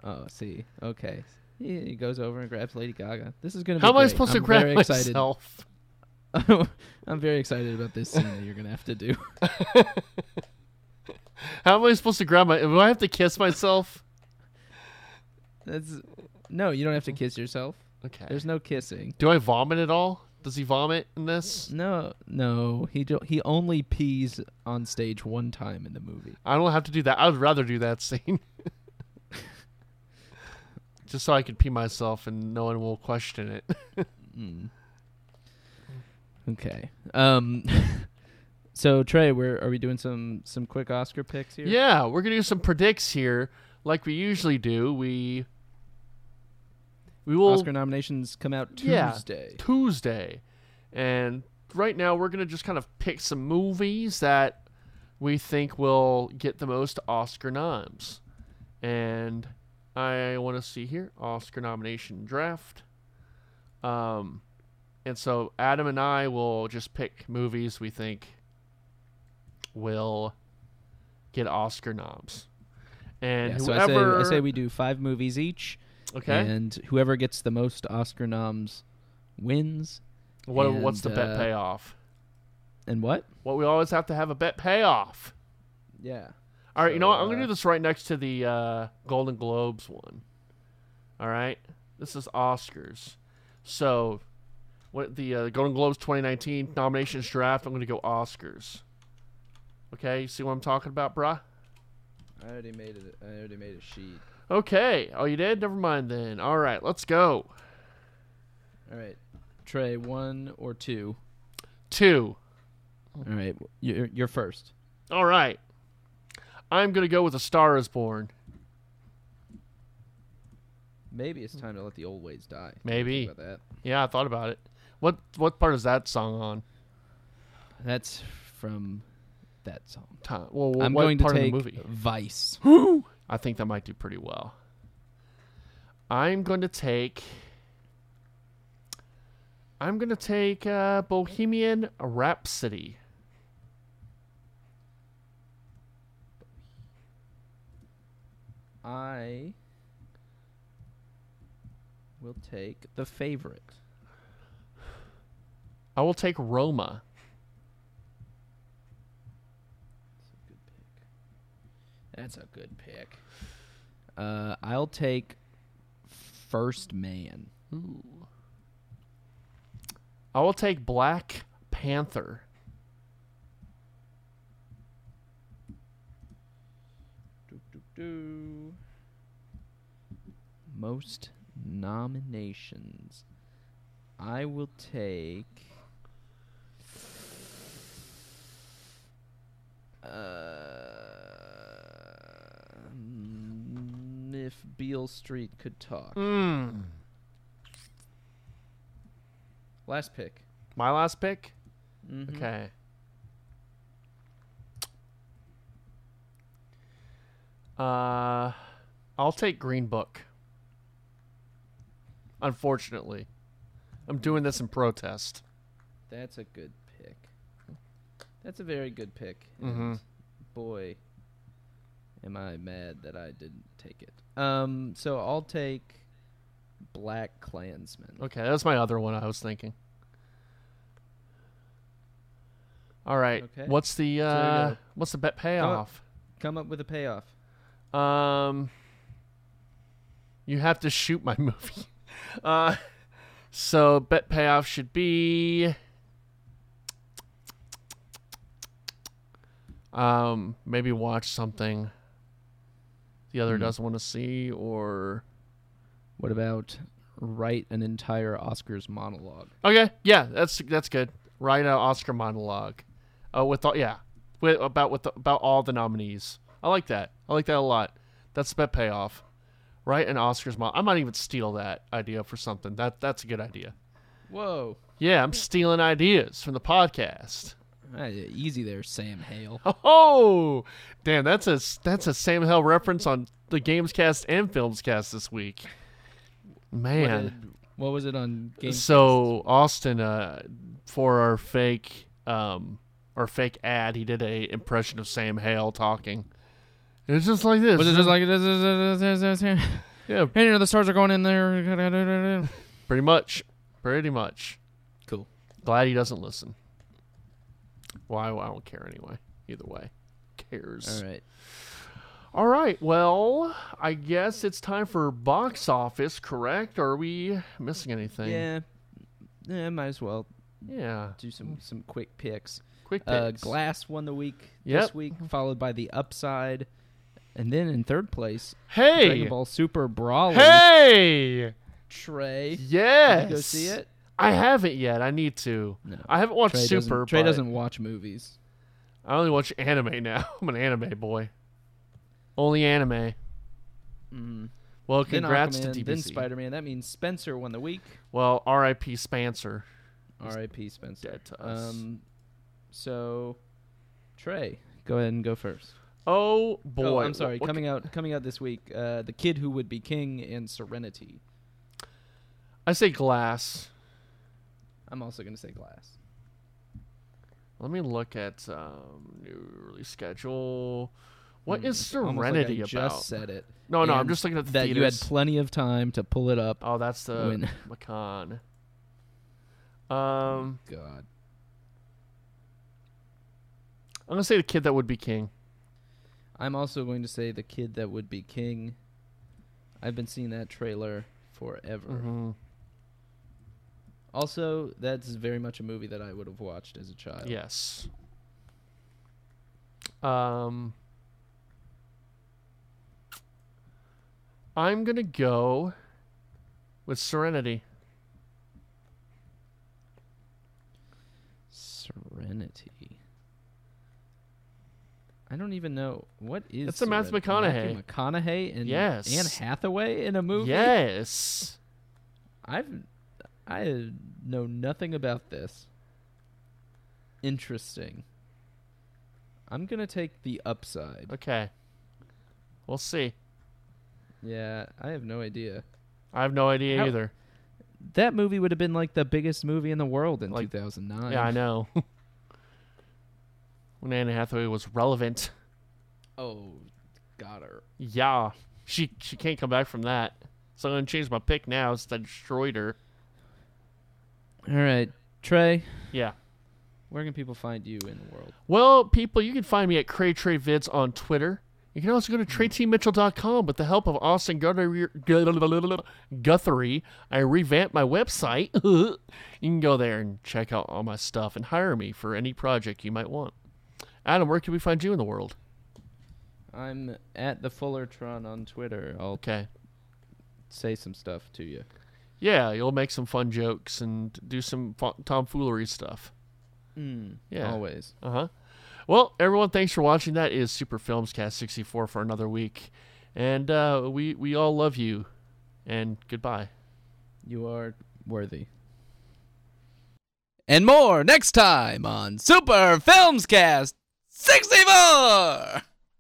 Oh, see. Okay. He goes over and grabs Lady Gaga. This is going to be How am I supposed to grab myself? I'm very excited about this scene that you're going to have to do. How am I supposed to grab my... Do I have to kiss myself? No, you don't have to kiss yourself. Okay. There's no kissing. Do I vomit at all? Does he vomit in this? No. He only pees on stage one time in the movie. I don't have to do that. I would rather do that scene. Just so I could pee myself and no one will question it. Okay. So Trey, are we doing some quick Oscar picks here? Yeah, we're gonna do some predicts here, like we usually do. We will Oscar nominations come out Tuesday. Yeah, Tuesday, and right now we're gonna just kind of pick some movies that we think will get the most Oscar noms. And I want to see here Oscar nomination draft. And so Adam and I will just pick movies we think will get Oscar noms. And whoever... I say we do 5 movies each. Okay. And whoever gets the most Oscar noms wins. What's the bet payoff? And what? Well, we always have to have a bet payoff. Yeah. All right, so, you know what? I'm going to do this right next to the Golden Globes one. All right? This is Oscars. So... What the Golden Globes 2019 nominations draft. I'm going to go Oscars. Okay, you see what I'm talking about, bruh? I already made a sheet. Okay. Oh, you did? Never mind then. All right, let's go. All right, Trey, 1 or 2? 2. All right, you're first. All right. I'm going to go with A Star Is Born. Maybe it's time to let the old ways die. Maybe. About that. Yeah, I thought about it. What part is that song on? That's from that song. I'm going to take Vice. Woo! I think that might do pretty well. I'm going to take Bohemian Rhapsody. I will take The Favorite. I will take Roma. That's a good pick. I'll take First Man. Ooh. I will take Black Panther. Most nominations. I will take If Beale Street Could Talk. Last pick. My last pick? Mm-hmm. Okay. I'll take Green Book. Unfortunately, I'm doing this in protest. That's a good pick. That's a very good pick. Mm-hmm. Boy, am I mad that I didn't take it. So I'll take Black Klansman. Okay, that's my other one I was thinking. All right, okay. What's the bet payoff? Come up with a payoff. You have to shoot my movie. So bet payoff should be maybe watch something the other doesn't want to see? Or what about write an entire Oscars monologue? Okay, yeah, that's good. Write an Oscar monologue. About all the nominees. I like that. I like that a lot. That's the payoff. Write an Oscars monologue. I might even steal that idea for something. That's a good idea. Whoa. Yeah, I'm stealing ideas from the podcast. Easy there, Sam Hale. Oh, damn! That's a Sam Hale reference on the Gamescast and Filmscast this week. Man, what was it on Gamescast? So Austin, for our fake ad, he did a impression of Sam Hale talking. It's just like this. Was it just like this? Yeah. Hey, you know, the stars are going in there. Pretty much. Cool. Glad he doesn't listen. Well, I don't care anyway. Either way. Cares. All right. Well, I guess it's time for box office, correct? Are we missing anything? Yeah, might as well. Yeah. Do some quick picks. Glass won the week this week, followed by The Upside. And then in third place, Dragon Ball Super Brawling. Hey! Trey. Yes! Did you go see it? I haven't yet. I need to. No. I haven't watched Super. Trey doesn't watch movies. I only watch anime now. I'm an anime boy. Only anime. Mm. Well, congrats to DBC. Then Spider-Man. That means Spencer won the week. Well, R.I.P. Spencer. R.I.P. Spencer. Dead to us. So, Trey, go ahead and go first. Oh, boy. Oh, I'm sorry. Coming out this week, The Kid Who Would Be King and Serenity. I say Glass. I'm also going to say Glass. Let me look at new release schedule. What is Serenity about? Just said it. No, I'm just looking at the theaters. You had plenty of time to pull it up. Oh, that's the Macan. God. I'm going to say The Kid That Would Be King. I'm also going to say The Kid That Would Be King. I've been seeing that trailer forever. Mm-hmm. Also, that's very much a movie that I would have watched as a child. Yes. I'm going to go with Serenity. Serenity. I don't even know. What is it? It's a Matthew McConaughey. Matthew McConaughey and Anne Hathaway in a movie? Yes. I know nothing about this. Interesting. I'm going to take The Upside. Okay. We'll see. Yeah, I have no idea. I have no idea either. That movie would have been like the biggest movie in the world in 2009. Yeah, I know. When Anne Hathaway was relevant. Oh, got her. Yeah. She can't come back from that. So I'm going to change my pick now since I destroyed her. All right, Trey. Yeah. Where can people find you in the world? Well, people, you can find me at CrayTreyVids on Twitter. You can also go to TreyTMitchell.com. With the help of Austin Guthrie, I revamped my website. You can go there and check out all my stuff and hire me for any project you might want. Adam, where can we find you in the world? I'm at TheFullerTron on Twitter. I'll say some stuff to you. Yeah, you'll make some fun jokes and do some tomfoolery stuff. Always. Uh-huh. Well, everyone, thanks for watching. That is Super Films Cast 64 for another week. And we all love you. And goodbye. You are worthy. And more next time on Super Films Cast 64!